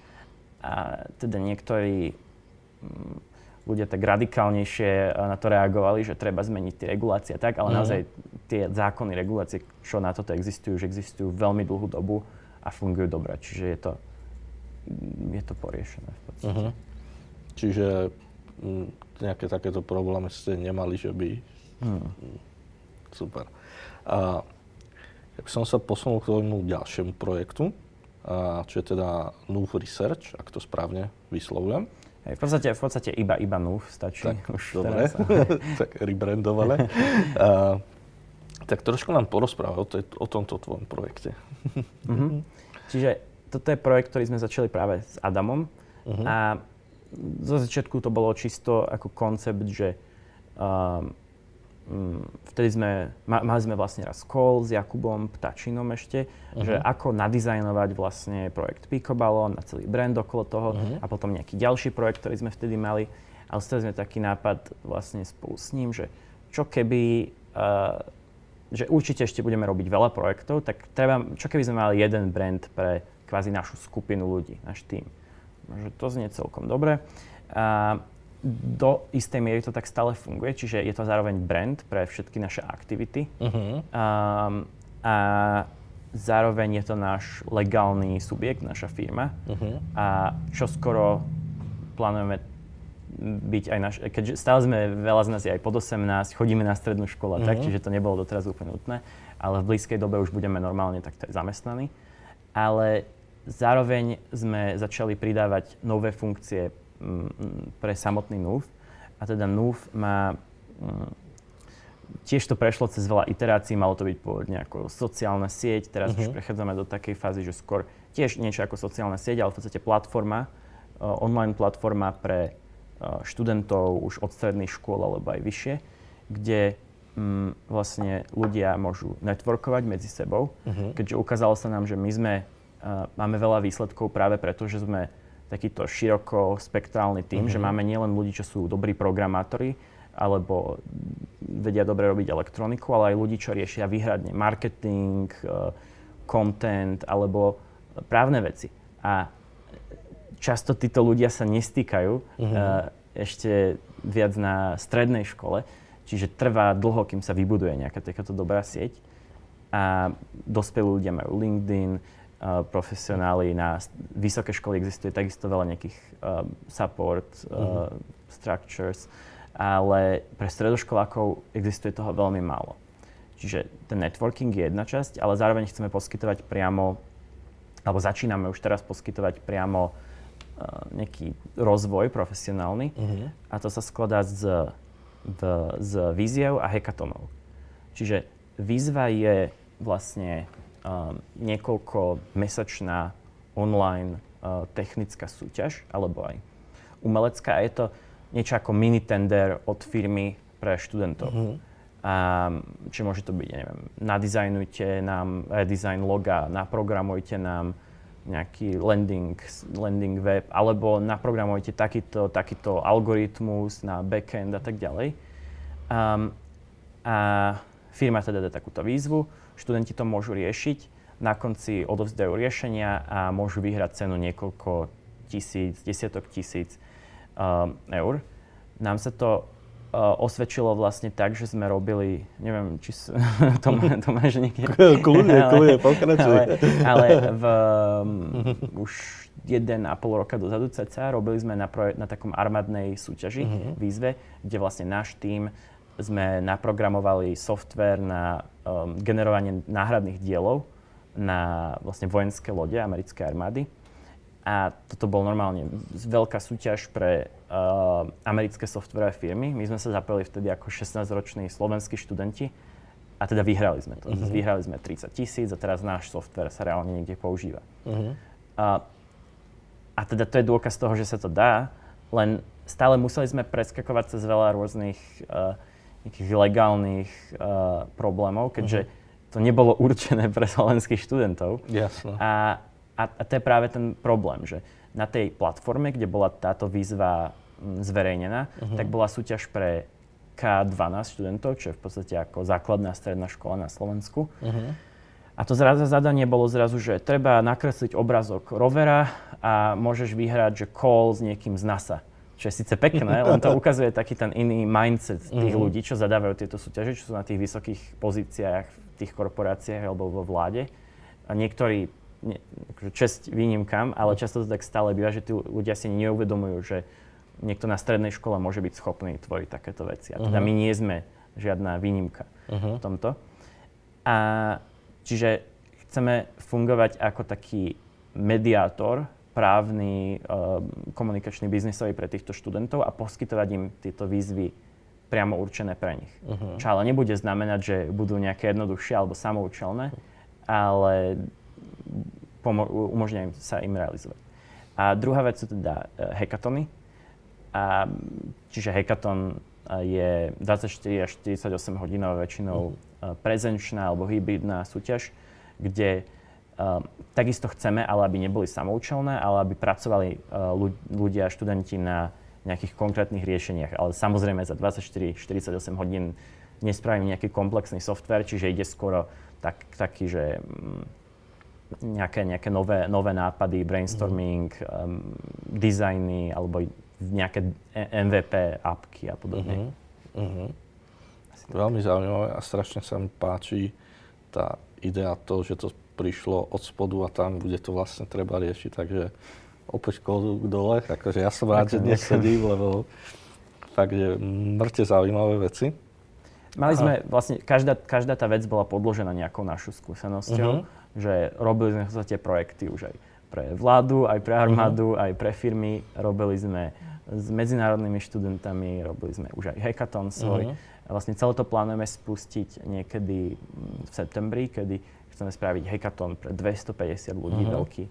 A teda niektorí um, ľudia tak radikálnejšie na to reagovali, že treba zmeniť tie regulácie tak, ale uh-huh. naozaj tie zákony, regulácie, čo na toto existujú, že existujú veľmi dlhú dobu a fungujú dobre. Čiže je to, je to poriešené v podstate. Uh-huh. Čiže nejaké takéto problémy ste nemali, že by... Hmm. Super. A ja by som sa posunul k tomu ďalšiemu projektu, a čo je teda en ú vé Research, ak to správne vyslovujem. Hej, v podstate, v podstate iba, iba en ú vé stačí. Tak, už dobre, teraz, tak rebrandované. A, tak trošku nám porozprávaj o, tej, o tomto tvojom projekte. Mhm. Čiže toto je projekt, ktorý sme začali práve s Adamom. Mhm. A zo začiatku to bolo čisto ako koncept, že um, vtedy sme, ma, mali sme vlastne raz call s Jakubom Ptačínom ešte, uh-huh. že ako nadizajnovať vlastne projekt Pico Balloon a celý brand okolo toho uh-huh. a potom nejaký ďalší projekt, ktorý sme vtedy mali. Ale stali sme taký nápad vlastne spolu s ním, že čo keby, uh, že určite ešte budeme robiť veľa projektov, tak treba, čo keby sme mali jeden brand pre kvázi našu skupinu ľudí, náš tím. Že to znie celkom dobre. A do istej miery to tak stále funguje, čiže je to zároveň brand pre všetky naše aktivity. Uh-huh. A, a zároveň je to náš legálny subjekt, naša firma. Uh-huh. A čoskoro plánujeme byť aj naš... Keďže stále sme, veľa z nás je aj pod osemnásť, chodíme na strednú školu, uh-huh. tak, čiže to nebolo doteraz úplne nutné. Ale v blízkej dobe už budeme normálne takto aj zamestnaní. Ale zároveň sme začali pridávať nové funkcie pre samotný en ú vé. A teda en ú vé má... Tiež to prešlo cez veľa iterácií, malo to byť pôvodne ako sociálna sieť. Teraz uh-huh. už prechádzame do takej fázy, že skôr tiež niečo ako sociálna sieť, ale v podstate platforma, online platforma pre študentov už od stredných škôl alebo aj vyššie, kde vlastne ľudia môžu networkovať medzi sebou. Uh-huh. Keďže ukázalo sa nám, že my sme Uh, máme veľa výsledkov práve preto, že sme takýto široko spektrálny tím, uh-huh. že máme nielen ľudí, čo sú dobrí programátori, alebo vedia dobre robiť elektroniku, ale aj ľudí, čo riešia výhradne marketing, uh, content, alebo právne veci. A často títo ľudia sa nestýkajú uh-huh. uh, ešte viac na strednej škole, čiže trvá dlho, kým sa vybuduje nejaká takáto dobrá sieť. A dospelí ľudia majú LinkedIn, Uh, profesionáli na st- vysoké školy, existuje takisto veľa nejakých uh, support, uh, mm-hmm. structures, ale pre stredoškolákov existuje toho veľmi málo. Čiže ten networking je jedna časť, ale zároveň chceme poskytovať priamo alebo začíname už teraz poskytovať priamo nejaký rozvoj profesionálny, uh-huh. a to sa skladá z, z víziev a hackatónov. Čiže výzva je vlastne um, niekoľko mesačná online uh, technická súťaž, alebo aj umelecká, a je to niečo ako mini tender od firmy pre študentov. Uh-huh. Um, či môže to byť, neviem, nadizajnujte nám redesign loga, naprogramujte nám nejaký landing, landing web, alebo naprogramujte takýto, takýto algoritmus na backend a tak ďalej. Um, a firma teda dá takúto výzvu, študenti to môžu riešiť, na konci odovzdajú riešenia a môžu vyhrať cenu niekoľko tisíc, desiatok tisíc um, eur. Nám sa to Uh, osvedčilo vlastne tak, že sme robili, neviem, či s, to, má, to máš niekde... Kľudne, kľudne, pokračuj. Ale, ale v, um, už jeden a pol roka dozadu ceca robili sme na, proje- na takom armádnej súťaži, uh-huh. výzve, kde vlastne náš tím sme naprogramovali software na um, generovanie náhradných dielov na vlastne vojenské lode americkej armády. A toto bol normálne veľká súťaž pre uh, americké softverové firmy. My sme sa zapojili vtedy ako šestnásťroční slovenskí študenti a teda vyhrali sme to. Mm-hmm. Vyhrali sme tridsať tisíc a teraz náš softver sa reálne niekde používa. Mm-hmm. Uh, a teda to je dôkaz toho, že sa to dá, len stále museli sme preskakovať cez veľa rôznych uh, nejakých legálnych uh, problémov, keďže mm-hmm. to nebolo určené pre slovenských študentov. Jasne. A, A, a to je práve ten problém, že na tej platforme, kde bola táto výzva zverejnená, uh-huh. tak bola súťaž pre ká dvanásť študentov, čo je v podstate ako základná stredná škola na Slovensku. Uh-huh. A to zrazu zadanie bolo zrazu, že treba nakresliť obrázok rovera a môžeš vyhrať, že call s niekým z NASA. Čo je síce pekné, len to ukazuje taký ten iný mindset tých uh-huh. ľudí, čo zadávajú tieto súťaže, čo sú na tých vysokých pozíciách v tých korporáciách alebo vo vláde. A niektorí Nie, česť výnimkám, ale často to tak stále býva, že tí ľudia si neuvedomujú, že niekto na strednej škole môže byť schopný tvoriť takéto veci. A teda uh-huh. my nie sme žiadna výnimka uh-huh. v tomto. A čiže chceme fungovať ako taký mediátor, právny, uh, komunikačný, biznisový pre týchto študentov a poskytovať im tieto výzvy priamo určené pre nich. Uh-huh. Čo ale nebude znamenať, že budú nejaké jednoduchšie alebo samoučelné, ale umožňujem sa im realizovať. A druhá vec sú teda hackatóny. A, čiže hackatón je dvadsaťštyri až štyridsaťosem hodinov väčšinou uh-huh. prezenčná alebo hybridná súťaž, kde uh, takisto chceme, ale aby neboli samoučelné, ale aby pracovali uh, ľudia, študenti na nejakých konkrétnych riešeniach. Ale samozrejme za dvadsaťštyri až štyridsaťosem hodín nespravím nejaký komplexný software, čiže ide skoro tak, taký, že... nejaké, nejaké nové, nové nápady, brainstorming, um, dizajny alebo nejaké em vé pé apky a podobne. Uh-huh. Uh-huh. Veľmi zaujímavé a strašne sa mi páči tá idea toho, že to prišlo od spodu a tam bude to vlastne treba riešiť, takže opäť klobúk dole, takže ja som rád, že dnes sedím, lebo fakt je mŕte zaujímavé veci. Mali sme, vlastne každá, každá tá vec bola podložená nejakou našou skúsenosťou. Uh-huh. Že robili sme tie projekty už aj pre vládu, aj pre armádu, uh-huh. aj pre firmy. Robili sme s medzinárodnými študentami, robili sme už aj hackathon svoj. Uh-huh. A vlastne celé to plánujeme spustiť niekedy v septembri, kedy chceme spraviť hackathon pre dvestopäťdesiat ľudí uh-huh. veľký.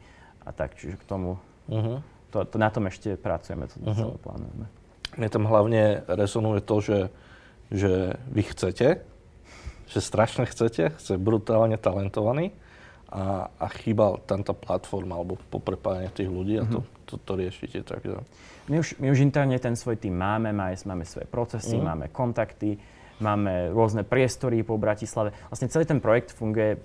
A tak, čiže k tomu, uh-huh. to, to na tom ešte pracujeme, to uh-huh. celé plánujeme. Mne tam hlavne rezonuje to, že, že vy chcete, že strašne chcete, ste brutálne talentovaní. A, a chýba tam tá platforma alebo poprepájanie tých ľudí a to, to, to riešite. Takže. My už, my už interne ten svoj tým máme, máme svoje procesy, mm. máme kontakty, máme rôzne priestory po Bratislave. Vlastne celý ten projekt funguje,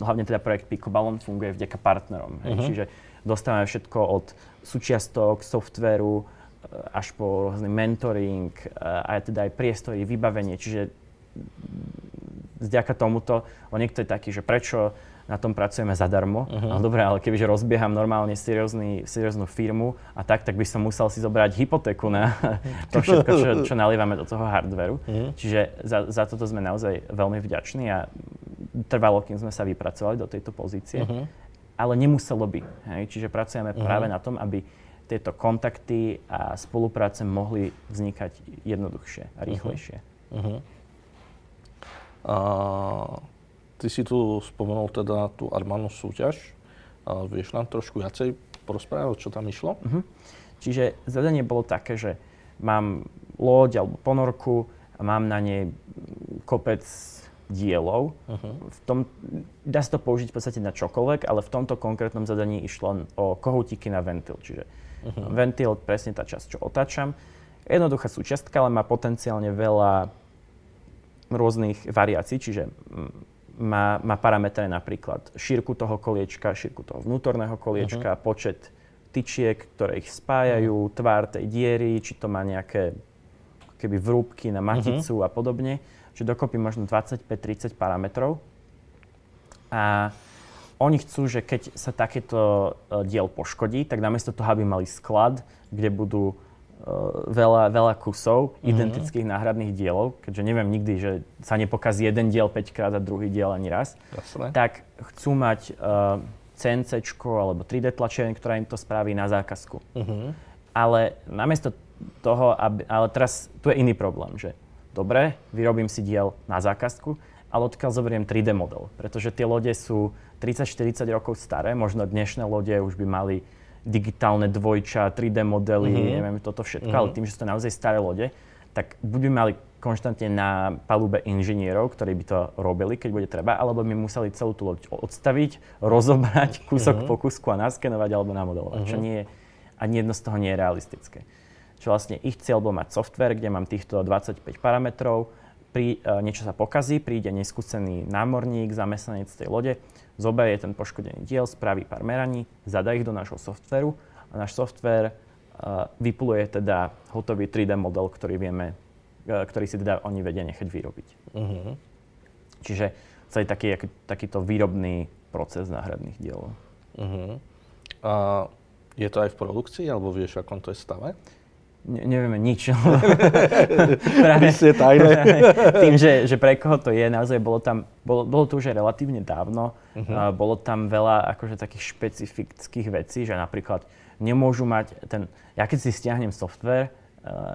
hlavne teda projekt Pico Balloon funguje vďaka partnerom. Mm-hmm. Hej, čiže dostávame všetko od súčiastok, softvéru až po rôzny mentoring a teda aj priestory, vybavenie. Čiže vďaka tomuto, niekto je taký, že prečo na tom pracujeme zadarmo, uh-huh. ale dobre, ale kebyže rozbieham normálne seriózny, serióznu firmu a tak, tak by som musel si zobrať hypotéku na to všetko, čo, čo nalievame do toho hardveru. Uh-huh. Čiže za, za toto sme naozaj veľmi vďační a trvalo, kým sme sa vypracovali do tejto pozície. Uh-huh. ale nemuselo by. Hej? Čiže pracujeme uh-huh. práve na tom, aby tieto kontakty a spolupráce mohli vznikať jednoduchšie a rýchlejšie. Uh-huh. A ty si tu spomenul teda tú armádnu súťaž. A vieš nám trošku viacej porozprávať, čo tam išlo? Uh-huh. Čiže zadanie bolo také, že mám loď alebo ponorku a mám na nej kopec dielov. Uh-huh. V tom, dá sa to použiť v podstate na čokoľvek, ale v tomto konkrétnom zadaní išlo o kohútiky na ventil. Čiže uh-huh. ventil, presne tá časť, čo otáčam. Jednoduchá súčiastka, ale má potenciálne veľa rôznych variácií, čiže má, má parametre napríklad šírku toho koliečka, šírku toho vnútorného koliečka, uh-huh. počet tyčiek, ktoré ich spájajú, mm. tvár tej diery, či to má nejaké keby vrúbky na maticu mm-hmm. a podobne. Čiže dokopy možno dvadsaťpäť tridsať parametrov. A oni chcú, že keď sa takéto diel poškodí, tak namiesto toho, aby mali sklad, kde budú uh, veľa, veľa kusov mm-hmm. identických náhradných dielov, keďže neviem nikdy, že sa nepokazí jeden diel päťkrát a druhý diel ani raz, Jasne. Tak chcú mať uh, cé en cé čko alebo tri dé tlačiareň, ktorá im to spraví na zákazku. Uh-huh. Ale namiesto toho, aby, ale teraz tu je iný problém, že dobre, vyrobím si diel na zákazku, ale odkiaľ zoberiem tri dé model, pretože tie lode sú tridsať štyridsať rokov staré, možno dnešné lode už by mali digitálne dvojča, tri dé modely, uh-huh. neviem, toto všetko, uh-huh. ale tým, že sú to naozaj staré lode, tak buď by mali konštantne na palube inžinierov, ktorí by to robili, keď bude treba, alebo by museli celú tú loď odstaviť, rozobrať kúsok uh-huh. po kúsku a naskenovať alebo namodelovať, uh-huh. čo nie je, ani jedno z toho nie je realistické. Čo vlastne ich cieľ bol mať software, kde mám týchto dvadsaťpäť parametrov, pri, e, niečo sa pokazí, príde neskúsený námorník, zamestnanec tej lode, zoberie ten poškodený diel, spraví pár meraní, zadá ich do nášho softvéru a náš softvér e, vypuluje teda hotový tri dé model, ktorý vieme ktorý si teda oni vedia nechať vyrobiť. Uh-huh. Čiže to je taký, takýto výrobný proces náhradných dielov. Uh-huh. A je to aj v produkcii, alebo vieš, v akom to je stave? Ne- nevieme nič. Práve tým, že, že pre koho to je, naozaj bolo tam, bolo, bolo to už aj relatívne dávno, uh-huh. bolo tam veľa akože takých špecifických vecí, že napríklad nemôžu mať ten, ja keď si stiahnem software, Uh,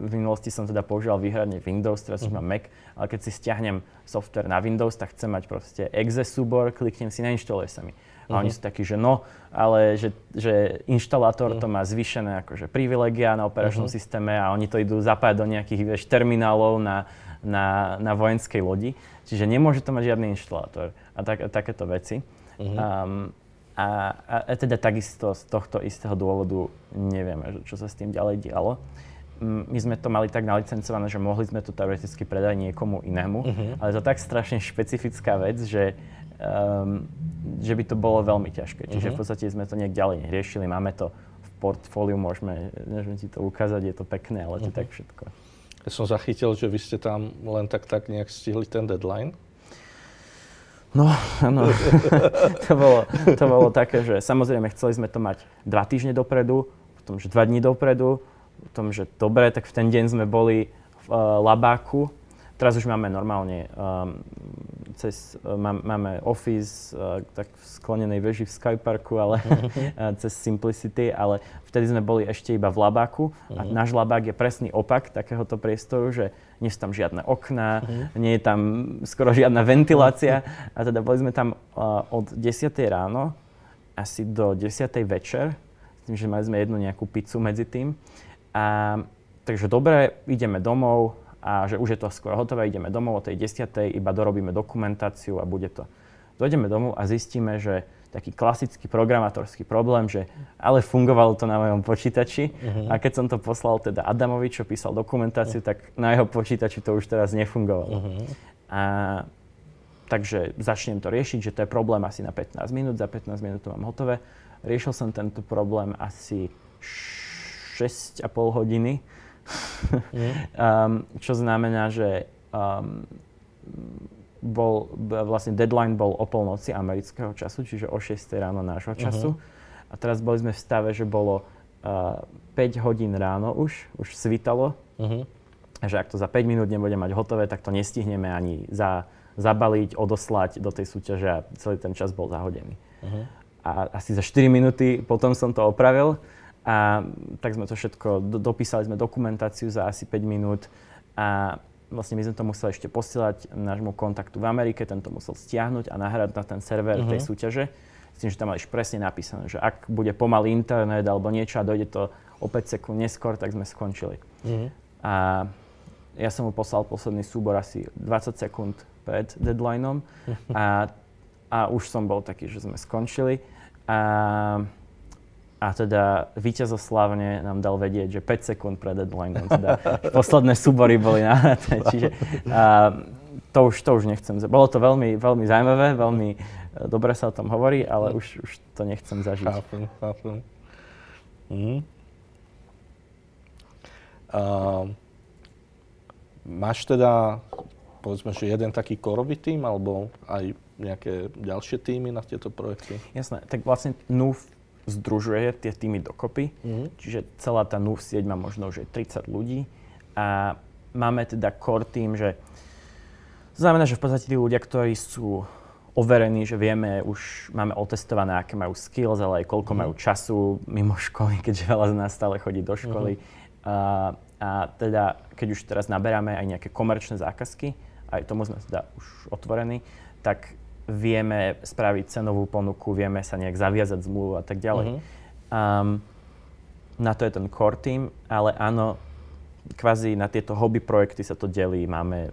v minulosti som teda používal výhradne Windows, teraz už uh-huh. mám Mac, ale keď si stiahnem software na Windows, tak chcem mať proste exe súbor, kliknem si, nainštaluje sa mi. Uh-huh. A oni sú takí, že no, ale že, že inštalátor uh-huh. to má zvýšené akože privilegia na operačnom uh-huh. systéme a oni to idú zapájať do nejakých, vieš, terminálov na, na, na vojenskej lodi. Čiže nemôže to mať žiadny inštalátor a, tak, a takéto veci. Uh-huh. Um, A, a teda takisto z tohto istého dôvodu nevieme, čo sa s tým ďalej dialo. My sme to mali tak nalicencované, že mohli sme to teoreticky predať niekomu inému, uh-huh. ale to je tak strašne špecifická vec, že, um, že by to bolo veľmi ťažké. Čiže uh-huh. v podstate sme to nejak ďalej neriešili, máme to v portfóliu, môžeme, môžeme ti to ukázať, je to pekné, ale to je uh-huh. tak všetko. Ja som zachytil, že vy ste tam len tak tak nejak stihli ten deadline. No, áno, to, bolo, to bolo také, že samozrejme chceli sme to mať dva týždne dopredu, potom, že dva dní dopredu, potom, že dobre, tak v ten deň sme boli v uh, Labáku. Teraz už máme normálne, um, cez, má, máme office uh, tak v sklonenej veži v Skyparku, ale uh, cez Simplicity, ale vtedy sme boli ešte iba v Labáku uh-huh. a náš Labák je presný opak takéhoto priestoru, že nie sú tam žiadne okná, uh-huh. nie je tam skoro žiadna ventilácia a teda boli sme tam uh, od desiatej ráno asi do desiatej večer, tým, že mali sme jednu nejakú pizzu medzi tým. A, takže dobre, ideme domov. A že už je to skoro hotové, ideme domov o tej desiatej, iba dorobíme dokumentáciu a bude to. Dojdeme domov a zistíme, že taký klasický programátorský problém, že ale fungovalo to na mojom počítači uh-huh. a keď som to poslal teda Adamovi, čo písal dokumentáciu, uh-huh. tak na jeho počítači to už teraz nefungovalo. Uh-huh. A, takže začnem to riešiť, že to je problém asi na pätnásť minút, za pätnásť minút to mám hotové. Riešil som tento problém asi šesť a pol hodiny. um, čo znamená, že um, bol, vlastne deadline bol o polnoci amerického času, čiže o šesť ráno nášho času. Uh-huh. A teraz boli sme v stave, že bolo uh, päť hodín ráno už, už svitalo. Uh-huh. A že ak to za päť minút nebude mať hotové, tak to nestihneme ani za, zabaliť, odoslať do tej súťaže a celý ten čas bol zahodený. Uh-huh. A asi za štyri minúty potom som to opravil. A tak sme to všetko, do, dopísali sme dokumentáciu za asi päť minút a vlastne my sme to museli ešte posielať nášmu kontaktu v Amerike, ten to musel stiahnuť a nahrať na ten server uh-huh. tej súťaže. S tým, že tam mali presne napísané, že ak bude pomalý internet alebo niečo a dojde to o päť sekúnd neskôr, tak sme skončili. Uh-huh. A ja som mu poslal posledný súbor asi dvadsať sekúnd pred deadlineom a, a už som bol taký, že sme skončili. A, A teda víťaz oslávne nám dal vedieť, že päť sekúnd pred deadlineom, teda posledné súbory boli nahraté, čiže a, to, už, to už nechcem. Bolo to veľmi, veľmi zaujímavé, veľmi dobre sa o tom hovorí, ale už, už to nechcem zažiť. Chápem, chápem. Mhm. Uh, máš teda, povedzme, že jeden taký korový tím, alebo aj nejaké ďalšie týmy na tieto projekty? Jasné, tak vlastne en ú vé združuje tie týmy dokopy, mm-hmm. čiže celá tá en ú vé sieť má možno už tridsať ľudí a máme teda core tým, že to znamená, že v podstate tí ľudia, ktorí sú overení, že vieme, už máme otestované, aké majú skills, ale aj koľko mm-hmm. majú času mimo školy, keďže veľa z nás stále chodí do školy. Mm-hmm. A, a teda, keď už teraz naberáme aj nejaké komerčné zákazky, aj tomu sme teda už otvorení, tak vieme spraviť cenovú ponuku, vieme sa nejak zaviazať zmluvu a tak ďalej. Mm-hmm. Um, na to je ten core team, ale áno, kvázi na tieto hobby projekty sa to delí. Máme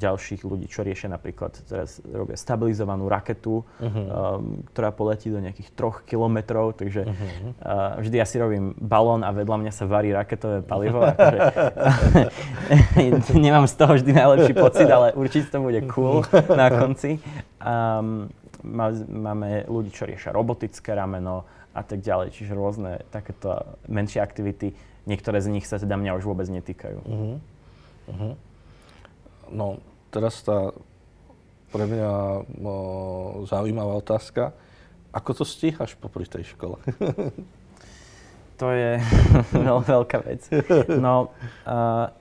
ďalších ľudí, čo riešia napríklad, teraz robia stabilizovanú raketu, mm-hmm. um, ktorá poletí do nejakých troch kilometrov, takže mm-hmm. uh, vždy ja si robím balón a vedľa mňa sa varí raketové palivo. Akože, nemám z toho vždy najlepší pocit, ale určite to bude cool na konci. Um, máme ľudí, čo riešia robotické rameno a tak ďalej, čiže rôzne takéto menšie aktivity. Niektoré z nich sa teda mňa už vôbec netýkajú. Uh-huh. Uh-huh. No, teraz tá pre mňa o, zaujímavá otázka. Ako to stíhaš popri tej škole? To je veľ, veľká vec. No, uh,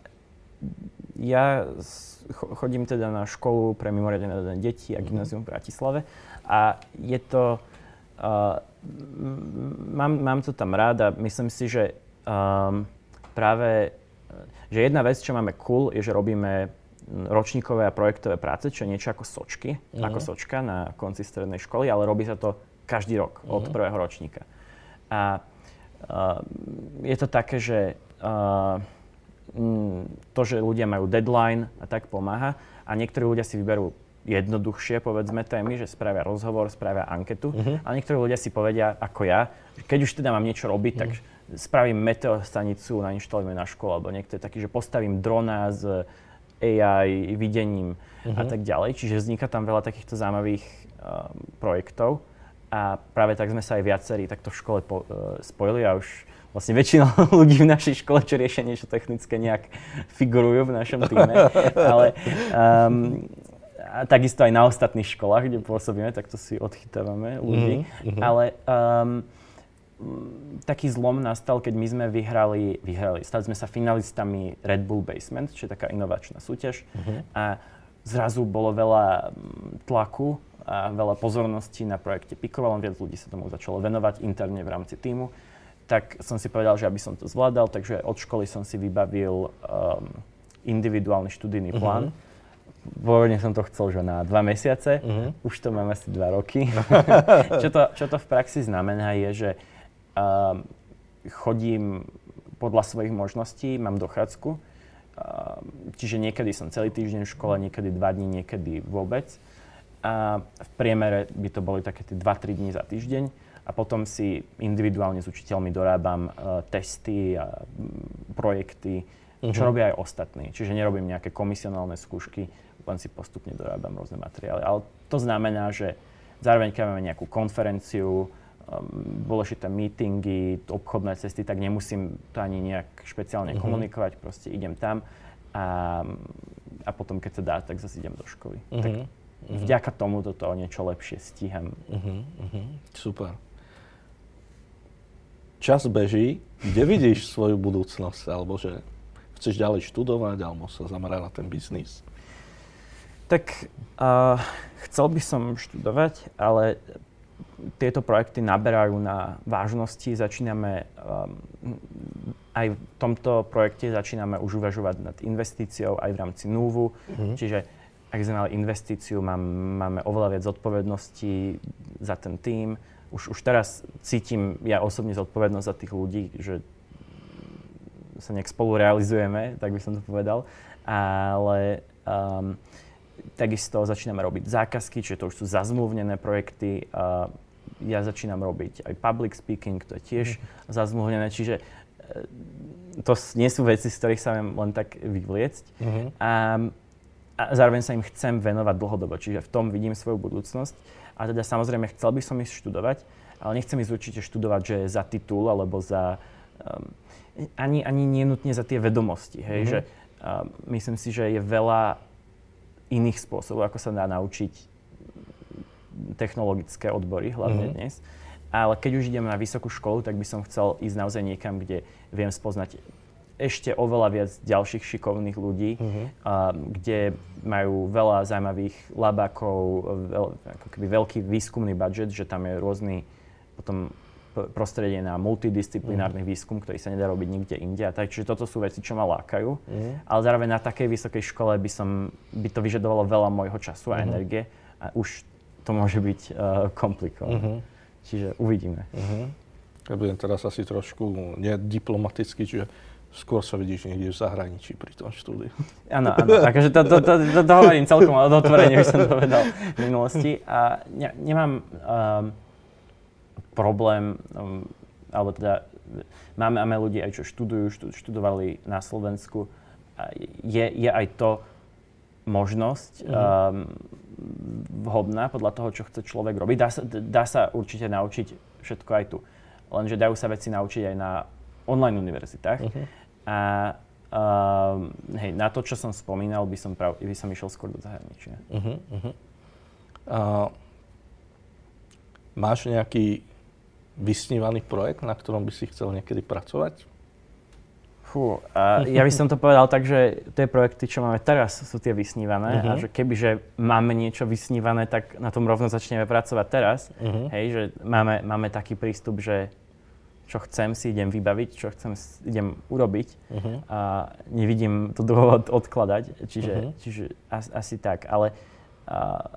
ja chodím teda na školu pre mimoriadne nadané deti a gymnázium v Bratislave a je to, uh, mám, mám to tam rád a myslím si, že um, práve, že jedna vec, čo máme cool, je, že robíme ročníkové a projektové práce, čo je niečo ako sočky, mm. ako sočka na konci strednej školy, ale robí sa to každý rok mm. od prvého ročníka. A uh, je to také, že uh, to, že ľudia majú deadline a tak pomáha a niektorí ľudia si vyberú jednoduchšie, povedzme témy, že spravia rozhovor, spravia anketu uh-huh. a niektorí ľudia si povedia, ako ja, keď už teda mám niečo robiť, uh-huh. tak spravím meteostanicu, nainštalujeme na školu, alebo niekto je taký, že postavím drona s á í videním uh-huh. a tak ďalej, čiže vzniká tam veľa takýchto zaujímavých uh, projektov a práve tak sme sa aj viacerí takto v škole po, uh, spojili a už vlastne väčšina ľudí v našej škole, čo riešia niečo technické, nejak figurujú v našom týme, ale um, a takisto aj na ostatných školách, kde pôsobíme, tak to si odchytávame ľudí, mm-hmm. ale um, taký zlom nastal, keď my sme vyhrali, vyhrali, stali sme sa finalistami Red Bull Basement, čo je taká inovačná súťaž mm-hmm. a zrazu bolo veľa tlaku a veľa pozornosti na projekte Pico Balloon, viac ľudí sa tomu začalo venovať interne v rámci týmu. Tak som si povedal, že aby som to zvládal, takže od školy som si vybavil um, individuálny študijný plán. Uh-huh. Pôvodne som to chcel, že na dva mesiace, uh-huh. už to mám asi dva roky. čo, to, čo to v praxi znamená je, že um, chodím podľa svojich možností, mám dochádzku, um, čiže niekedy som celý týždeň v škole, niekedy dva dní, niekedy vôbec. A v priemere by to boli také tie dva tri dní za týždeň. A potom si individuálne s učiteľmi dorábam uh, testy a m, projekty, uh-huh. čo robia aj ostatní. Čiže nerobím nejaké komisionálne skúšky, len si postupne dorábam rôzne materiály. Ale to znamená, že zároveň keď máme nejakú konferenciu, um, dôležité meetingy, obchodné cesty, tak nemusím to ani nejak špeciálne uh-huh. komunikovať, proste idem tam a, a potom, keď sa dá, tak zase idem do školy. Uh-huh. Tak uh-huh. vďaka tomu toto niečo lepšie stíham. Uh-huh. Uh-huh. Super. Čas beží, kde vidíš svoju budúcnosť, alebo že chceš ďalej študovať, alebo sa zamerať na ten biznis? Tak uh, chcel by som študovať, ale tieto projekty naberajú na vážnosti. Začíname, um, aj v tomto projekte začíname už uvažovať nad investíciou aj v rámci en ú vé. Mm-hmm. Čiže ak sme mali investíciu, mám, máme oveľa viac zodpovedností za ten tím. Už, už teraz cítim ja osobne zodpovednosť za tých ľudí, že sa nejak spolu realizujeme, tak by som to povedal. Ale um, takisto začíname robiť zákazky, čiže to už sú zazmluvnené projekty. Uh, ja začínam robiť aj public speaking, to je tiež mm. zazmluvnené, čiže to nie sú veci, z ktorých sa viem len tak vyvliecť. Mm-hmm. A, a zároveň sa im chcem venovať dlhodobo, čiže v tom vidím svoju budúcnosť. A teda samozrejme chcel by som ísť študovať, ale nechcem ísť určite študovať, že za titul alebo za... Um, ani, ani nenutne za tie vedomosti, hej, mm-hmm. že um, myslím si, že je veľa iných spôsobov, ako sa dá naučiť technologické odbory, hlavne mm-hmm. dnes. Ale keď už idem na vysokú školu, tak by som chcel ísť naozaj niekam, kde viem spoznať ešte oveľa viac ďalších šikovných ľudí, mm-hmm. a, kde majú veľa zaujímavých labákov, veľ, ako keby veľký výskumný budžet, že tam je rôzny potom prostredie na multidisciplinárny mm. výskum, ktorý sa nedá robiť nikde inde. Takže toto sú veci, čo ma lákajú. Mm. Ale zároveň na takej vysokej škole by som, by to vyžadovalo veľa môjho času a mm. energie. A už to môže byť uh, komplikované. Mm. Čiže uvidíme. Mm. Ja budem teraz asi trošku nediplomatický, čiže skôr sa vidíš niekde v zahraničí pri tom štúdiu. Áno, áno. Takže to, to, to, to, to hovorím celkom otvorene, by som povedal v minulosti. A ne, nemám... Um, problém, um, alebo teda máme, máme ľudí aj čo študujú, štud, študovali na Slovensku. Je, je aj to možnosť mm. um, vhodná podľa toho, čo chce človek robiť. Dá sa, dá sa určite naučiť všetko aj tu. Lenže dajú sa veci naučiť aj na online univerzitách. Mm-hmm. A um, hej, na to, čo som spomínal, by som, prav, by som išiel skôr do zahraničia. Mm-hmm. Uh, máš nejaký vysnívaný projekt, na ktorom by si chcel niekedy pracovať? Fú, a ja by som to povedal tak, že tie projekty, čo máme teraz, sú tie vysnívané uh-huh. a že kebyže máme niečo vysnívané, tak na tom rovno začneme pracovať teraz. Uh-huh. Hej, že máme, máme taký prístup, že čo chcem si idem vybaviť, čo chcem idem urobiť uh-huh. a nevidím to dôvod odkladať, čiže, uh-huh. čiže as, asi tak, ale a,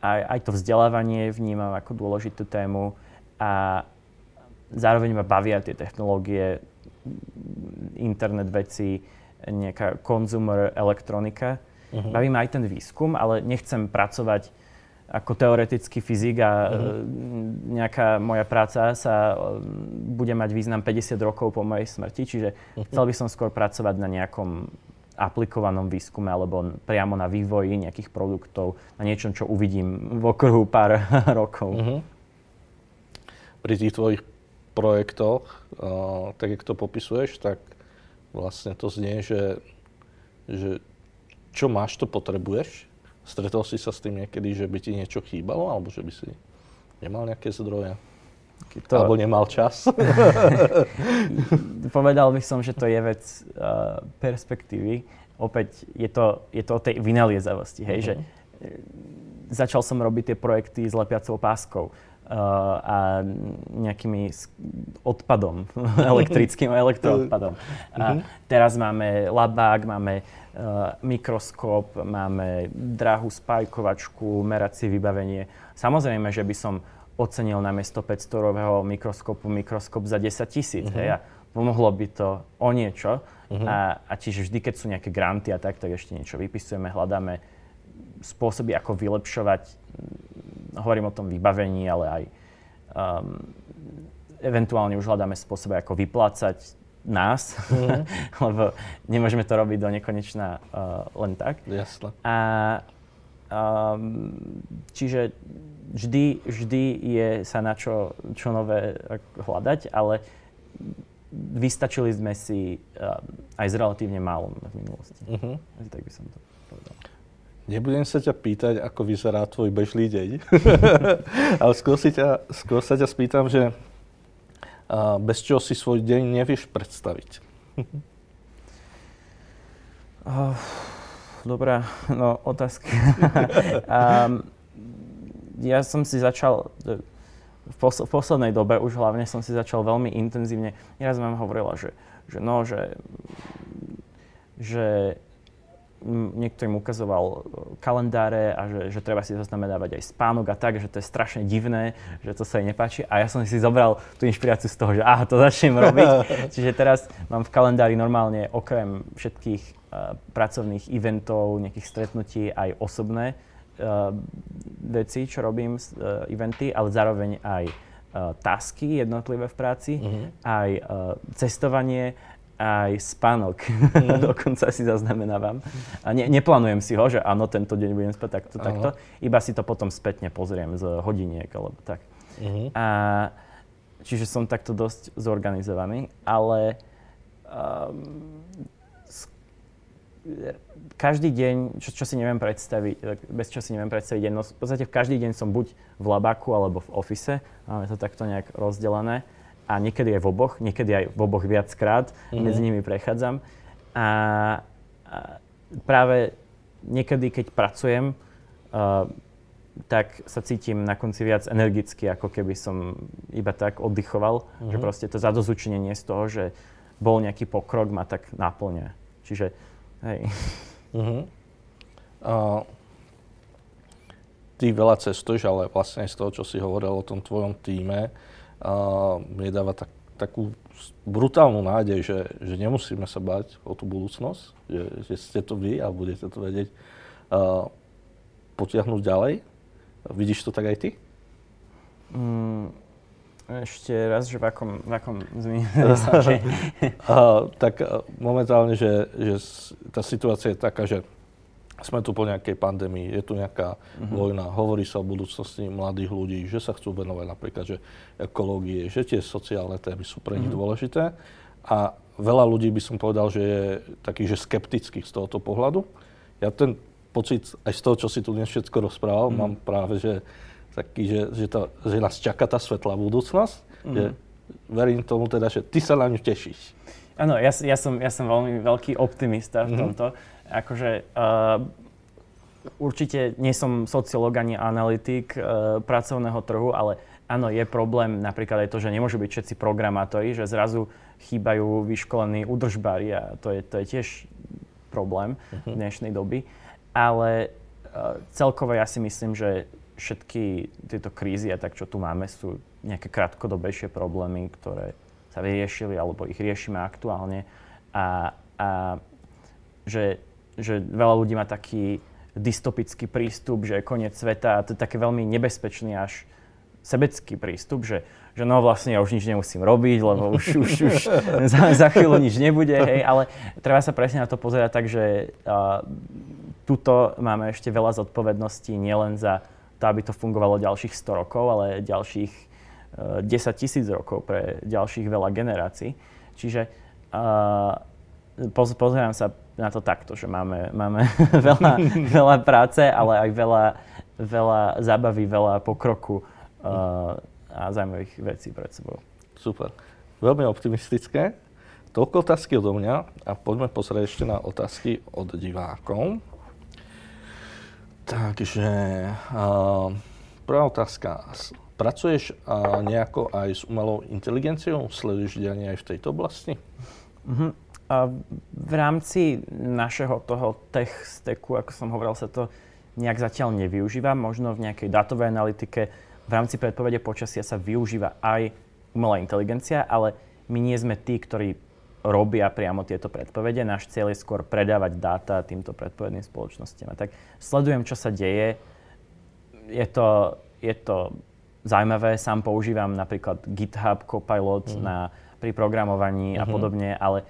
aj, aj to vzdelávanie vnímam ako dôležitú tému. A zároveň ma bavia tie technológie, internet veci, nejaká consumer elektronika. Uh-huh. Baví ma aj ten výskum, ale nechcem pracovať ako teoretický fyzik a uh-huh. nejaká moja práca sa bude mať význam päťdesiat rokov po mojej smrti, čiže uh-huh. chcel by som skôr pracovať na nejakom aplikovanom výskume alebo priamo na vývoji nejakých produktov, na niečom, čo uvidím v okruhu pár rokov. Uh-huh. Pri tých tvojich projektoch, uh, tak jak to popisuješ, tak vlastne to znie, že, že čo máš, to potrebuješ. Stretol si sa s tým niekedy, že by ti niečo chýbalo, alebo že by si nemal nejaké zdroje? To... Alebo nemal čas? Povedal by som, že to je vec uh, perspektívy. Opäť je to, je to o tej vynaliezavosti, hej, mm-hmm. že začal som robiť tie projekty s lepiacou páskou a nejakými odpadom, elektrickým elektroodpadom. A teraz máme labák, máme uh, mikroskop, máme drahú spajkovačku, meracie vybavenie. Samozrejme, že by som ocenil namiesto päťstorového mikroskopu mikroskop za desať tisíc. Uh-huh. Pomohlo by to o niečo. Uh-huh. A, a čiže vždy, keď sú nejaké granty a tak, tak ešte niečo vypisujeme, hľadáme spôsoby, ako vylepšovať. Hovorím o tom vybavení, ale aj um, eventuálne už hľadáme spôsoby, ako vyplácať nás, mm-hmm. lebo nemôžeme to robiť do nekonečna uh, len tak. Jasne. A, um, čiže vždy, vždy je sa na čo, čo nové hľadať, ale vystačili sme si uh, aj s relatívne málom v minulosti. Mm-hmm. Tak by som to povedal. Nebudem sa ťa pýtať, ako vyzerá tvoj bežný deň, ale skôr, si ťa, skôr sa ťa spýtam, že uh, bez čoho si svoj deň nevieš predstaviť. Oh, dobrá, no otázka. um, ja som si začal, v, pos- v poslednej dobe už hlavne som si začal veľmi intenzívne, nieraz mám hovorila, že, že no, že, že niektorým ukazoval kalendáre a že, že treba si zaznamenávať aj spánok a tak, že to je strašne divné, že to sa jej nepáči a ja som si zobral tú inšpiráciu z toho, že aha, to začnem robiť. Čiže teraz mám v kalendári normálne okrem všetkých uh, pracovných eventov, nejakých stretnutí aj osobné uh, veci, čo robím, uh, eventy, ale zároveň aj uh, tasky jednotlivé v práci, mm-hmm. aj uh, cestovanie, aj spánok, mm. dokonca si zaznamenávam. A ne, neplánujem si ho, že áno, tento deň budem spať takto, takto. Iba si to potom spätne pozriem z hodiniek alebo tak. Mm. A, čiže som takto dosť zorganizovaný, ale um, každý deň, čo, čo si neviem predstaviť, bez čo si neviem predstaviť deň, no v podstate každý deň som buď v labáku alebo v office, máme to takto nejak rozdelené. A niekedy aj v oboch, niekedy aj v oboch viackrát, mm. medzi nimi prechádzam. A, a práve niekedy, keď pracujem, uh, tak sa cítim na konci viac energicky, ako keby som iba tak oddychoval. Mm. Že proste to zadozučinenie z toho, že bol nejaký pokrok, ma tak náplňa. Čiže, hej. Mm-hmm. Uh, ty veľa cestuješ, ale vlastne z toho, čo si hovoril o tom tvojom týme, a mi dáva tak, takú brutálnu nádej, že, že nemusíme sa báť o tú budúcnosť, že, že ste to vy a budete to vedieť uh, potiahnuť ďalej. Vidíš to tak aj ty? Mm, ešte raz, že v akom, v akom zmysle sa že... uh, tak uh, momentálne, že, že tá situácia je taká, že sme tu po nejakej pandémii, je tu nejaká mm-hmm. vojna, hovorí sa o budúcnosti mladých ľudí, že sa chcú venovať napríklad, že ekológie, že tie sociálne témy sú pre nich mm-hmm. dôležité. A veľa ľudí by som povedal, že je takých, že skeptických z tohoto pohľadu. Ja ten pocit aj z toho, čo si tu dnes všetko rozprával, mm-hmm. mám práve, že taký, že, že, tá, že nás čaká tá svetlá budúcnosť. Mm-hmm. Že verím tomu teda, že ty sa na ňu tešíš. Áno, ja, ja, som, ja som veľmi veľký optimista v tomto. Mm-hmm. Akože uh, určite nie som sociológ ani analytik uh, pracovného trhu, ale áno, je problém napríklad aj to, že nemôžu byť všetci programátori, že zrazu chýbajú vyškolení údržbári a to je, to je tiež problém mm-hmm. dnešnej doby. Ale uh, celkovo ja si myslím, že všetky tieto krízy a tak, čo tu máme, sú nejaké krátkodobejšie problémy, ktoré sa vyriešili, alebo ich riešime aktuálne a, a že, že veľa ľudí má taký dystopický prístup, že je koniec sveta a to je taký veľmi nebezpečný až sebecký prístup, že, že no vlastne ja už nič nemusím robiť, lebo už, už, už za, za chvíľu nič nebude, hej, ale treba sa presne na to pozerať tak, že uh, tuto máme ešte veľa zodpovedností, nielen za to, aby to fungovalo ďalších sto rokov, ale ďalších desať tisíc rokov pre ďalších veľa generácií. Čiže uh, poz, pozerám sa na to takto, že máme, máme veľa, veľa práce, ale aj veľa, veľa zábavy, veľa pokroku uh, a zaujímavých vecí pred sebou. Super. Veľmi optimistické. Toľko otázky odo mňa a poďme pozrieť ešte na otázky od divákov. Takže uh, prvá otázka. Pracuješ a nejako aj s umelou inteligenciou? Sleduješ dianie aj v tejto oblasti? Uh-huh. A v rámci našeho toho tech stacku, ako som hovoril, sa to nejak zatiaľ nevyužíva. Možno v nejakej dátovej analytike v rámci predpovede počasia sa využíva aj umelá inteligencia, ale my nie sme tí, ktorí robia priamo tieto predpovede. Náš cieľ je skôr predávať dáta týmto predpovedným spoločnostiam. A tak sledujem, čo sa deje. Je to... Je to zaujímavé, sám používam napríklad GitHub Copilot mm. na, pri programovaní mm-hmm. a podobne, ale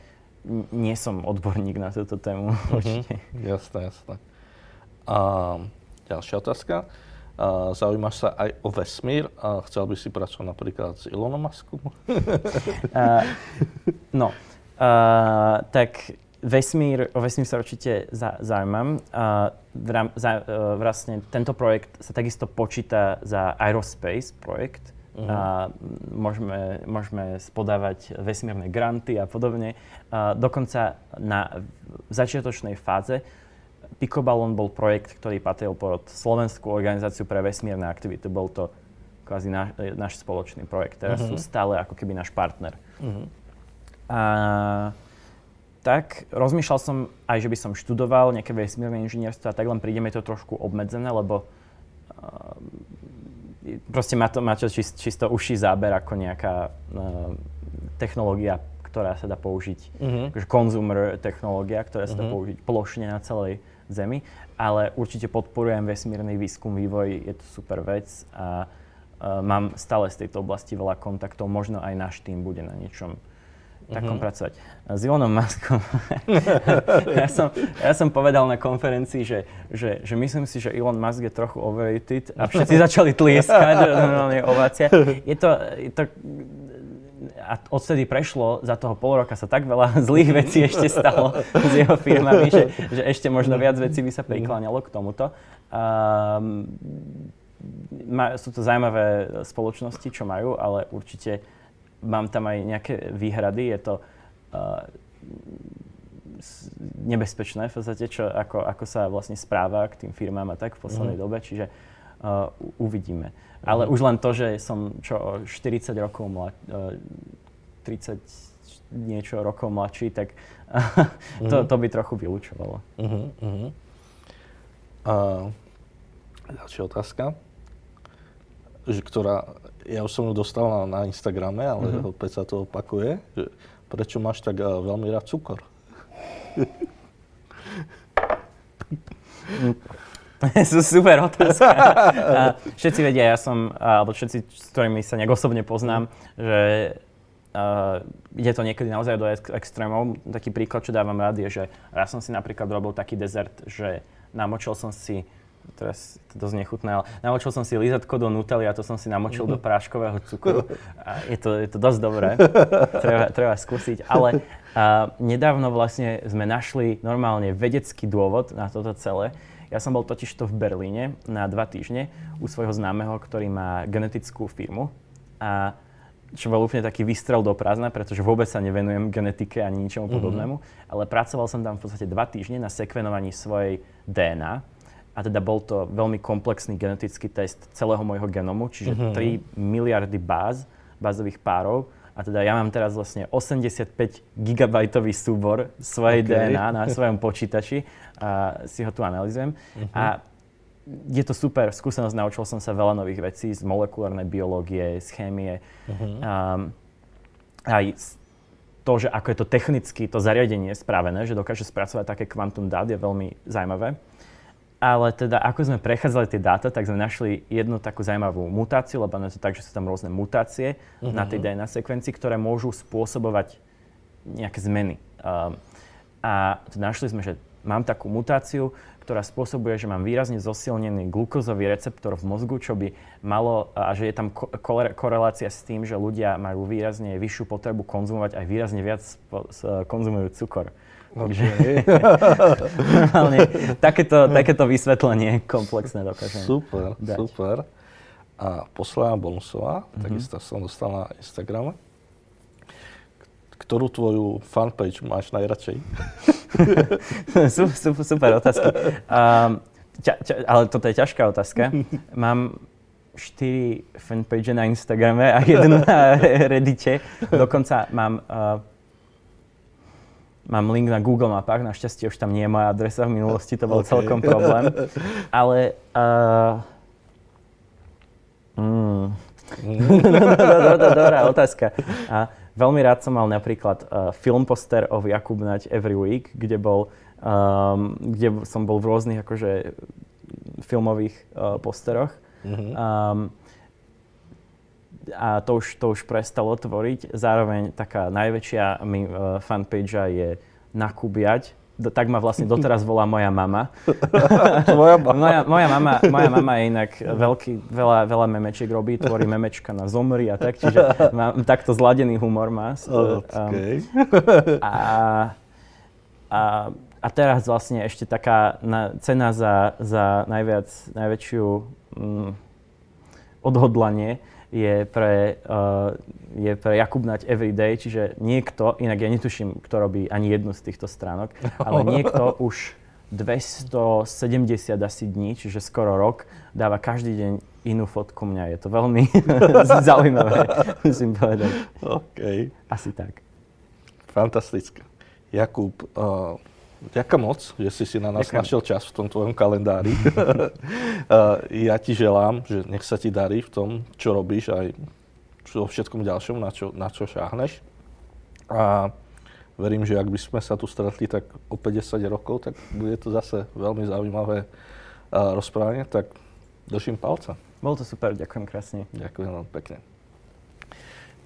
nie som odborník na túto tému mm-hmm. určite. Jasné, jasné. A ďalšia otázka. A zaujímaš sa aj o vesmír a chcel by si pracovať napríklad s Elonom Muskom? a, no, a, tak vesmír, o vesmír sa určite zaujímam. A, Vra, za, vlastne tento projekt sa takisto počíta za Aerospace projekt. Uh-huh. A môžeme, môžeme podávať vesmírne granty a podobne. A dokonca na začiatočnej fáze Pico Balloon bol projekt, ktorý patril pod Slovenskú organizáciu pre vesmírne aktivity. Bol to kvázi na, náš spoločný projekt. Teraz uh-huh. sú stále ako keby náš partner. Uh-huh. A tak rozmýšľal som aj, že by som študoval nejaké vesmírne inžinierstvo a tak, len príde mi to trošku obmedzené, lebo uh, proste má to, má to čist, čisto uší záber ako nejaká uh, technológia, ktorá sa dá použiť, uh-huh. akože consumer technológia, ktorá sa uh-huh. dá použiť plošne na celej Zemi, ale určite podporujem vesmírny výskum, vývoj, je to super vec a uh, mám stále z tejto oblasti veľa kontaktov, možno aj náš tým bude na niečom uh-huh. takom pracovať. S Elonom Muskom, ja, som, ja som povedal na konferencii, že, že, že myslím si, že Elon Musk je trochu overrated a všetci začali tlieskať, normálne ovácia. Je to, je to a odtedy prešlo, za toho pol roka sa tak veľa zlých vecí ešte stalo s jeho firmami, že, že ešte možno viac vecí by sa prikláňalo k tomuto. Um, ma, sú to zaujímavé spoločnosti, čo majú, ale určite mám tam aj nejaké výhrady. Je to uh, nebezpečné v podstate, čo, ako, ako sa vlastne správa k tým firmám a tak v poslednej mm. dobe, čiže uh, uvidíme. Ale už len to, že som čo štyridsať rokov mladší, tridsať niečo rokov mladší, tak to, to by trochu vylučovalo. Uh-huh, uh-huh. Uh, ďalšia otázka, že, ktorá, ja už som ju dostal na Instagrame, ale uh-huh. opäť sa to opakuje, že prečo máš tak uh, veľmi rád cukor? To super otázka. A všetci vedia, ja som, alebo všetci, s ktorými sa nejak osobne poznám, že uh, ide to niekedy naozaj do extrémov. Taký príklad, čo dávam rád, je, že raz som si napríklad robil taký dezert, že namočil som si, teraz to dosť nechutné, ale namočil som si lízatko do Nutelly a to som si namočil do práškového cukru. A je to, je to dosť dobré, treba, treba skúsiť, ale uh, nedávno vlastne sme našli normálne vedecký dôvod na toto celé. Ja som bol totižto v Berlíne na dva týždne u svojho známeho, ktorý má genetickú firmu a čo bol úplne taký výstrel do prázdna, pretože vôbec sa nevenujem genetike ani ničomu podobnému, mm-hmm. ale pracoval som tam v podstate dva týždne na sekvenovaní svojej dé en á a teda bol to veľmi komplexný genetický test celého môjho genomu, čiže mm-hmm. tri miliardy báz, bázových párov. A teda ja mám teraz vlastne osemdesiatpäť gigabajtový súbor svojej okay. dé en á na svojom počítači a si ho tu analyzujem. Uh-huh. A je to super skúsenosť, naučil som sa veľa nových vecí z molekulárnej biológie, z chémie. Uh-huh. Um, aj to, že ako je to technicky, to zariadenie spravené, že dokáže spracovať také kvantum dát, je veľmi zaujímavé. Ale teda ako sme prechádzali tie dáta, tak sme našli jednu takú zaujímavú mutáciu, lebo je to tak, že sú tam rôzne mutácie uh-huh. na tej dé en á sekvencii, ktoré môžu spôsobovať nejaké zmeny. Um, a teda našli sme, že mám takú mutáciu, ktorá spôsobuje, že mám výrazne zosilnený glukózový receptor v mozgu, čo by malo, a že je tam ko- korelácia s tým, že ľudia majú výrazne vyššiu potrebu konzumovať aj výrazne viac po- s, konzumujú cukor. Okay. takéto, takéto vysvetlenie komplexné dokážem. Super, dať. super. A posledná bonusová, mm-hmm. takisto som dostal na Instagrame. Ktorú tvoju fanpage máš najradšej? super, super otázka. Um, ťa, ťa, ale toto je ťažká otázka. Mám štyri fanpage na Instagrame a jednu na Reddite. Dokonca mám... Uh, Mám link na Google mapách, našťastie už tam nie je moja adresa, v minulosti to bol okay. celkom problém. Ale... Uh, mm. Dobrá otázka. A veľmi rád som mal napríklad uh, film poster of Jakub Nagy Every Week, kde, bol, um, kde som bol v rôznych akože, filmových uh, posteroch. Mm-hmm. Um, a to už, to už prestalo tvoriť. Zároveň taká najväčšia mi uh, fanpagea je Nakubiať. Do, tak ma vlastne doteraz volá moja mama. moja, mama. moja, moja mama. Moja mama je inak veľký, veľa, veľa memečiek robí, tvorí memečka na zomri a tak, čiže mám takto zladený humor má. Um, okay. a, a, a teraz vlastne ešte taká na, cena za, za najviac, najväčšiu mm, odhodlanie je pre, uh, je pre Jakub Nagy Everyday, čiže niekto, inak ja netuším, kto robí ani jednu z týchto stránok, ale niekto už dvestosedemdesiat asi dní, čiže skoro rok, dáva každý deň inú fotku mňa. Je to veľmi zaujímavé, musím povedať. OK. Asi tak. Fantastické. Jakub, uh, ďaká moc, že si si na nás ďakujem. Našiel čas v tom tvojom kalendári. uh, ja ti želám, že nech sa ti darí v tom, čo robíš, aj vo všetkom ďalšom, na čo, na čo šáhneš. A verím, že ak by sme sa tu stretli tak o päťdesiat rokov, tak bude to zase veľmi zaujímavé uh, rozprávanie, tak držím palca. Bolo to super, ďakujem krásne. Ďakujem vám pekne.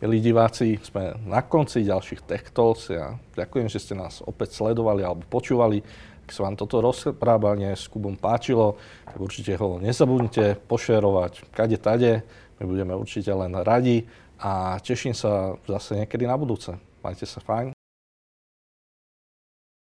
Milí diváci, sme na konci ďalších Tech Talks. Ja ďakujem, že ste nás opäť sledovali alebo počúvali. Ak sa vám toto rozprávanie s Kubom páčilo, tak určite ho nezabudnite pošerovať kade tade. My budeme určite len radi a teším sa zase niekedy na budúce. Majte sa fajn.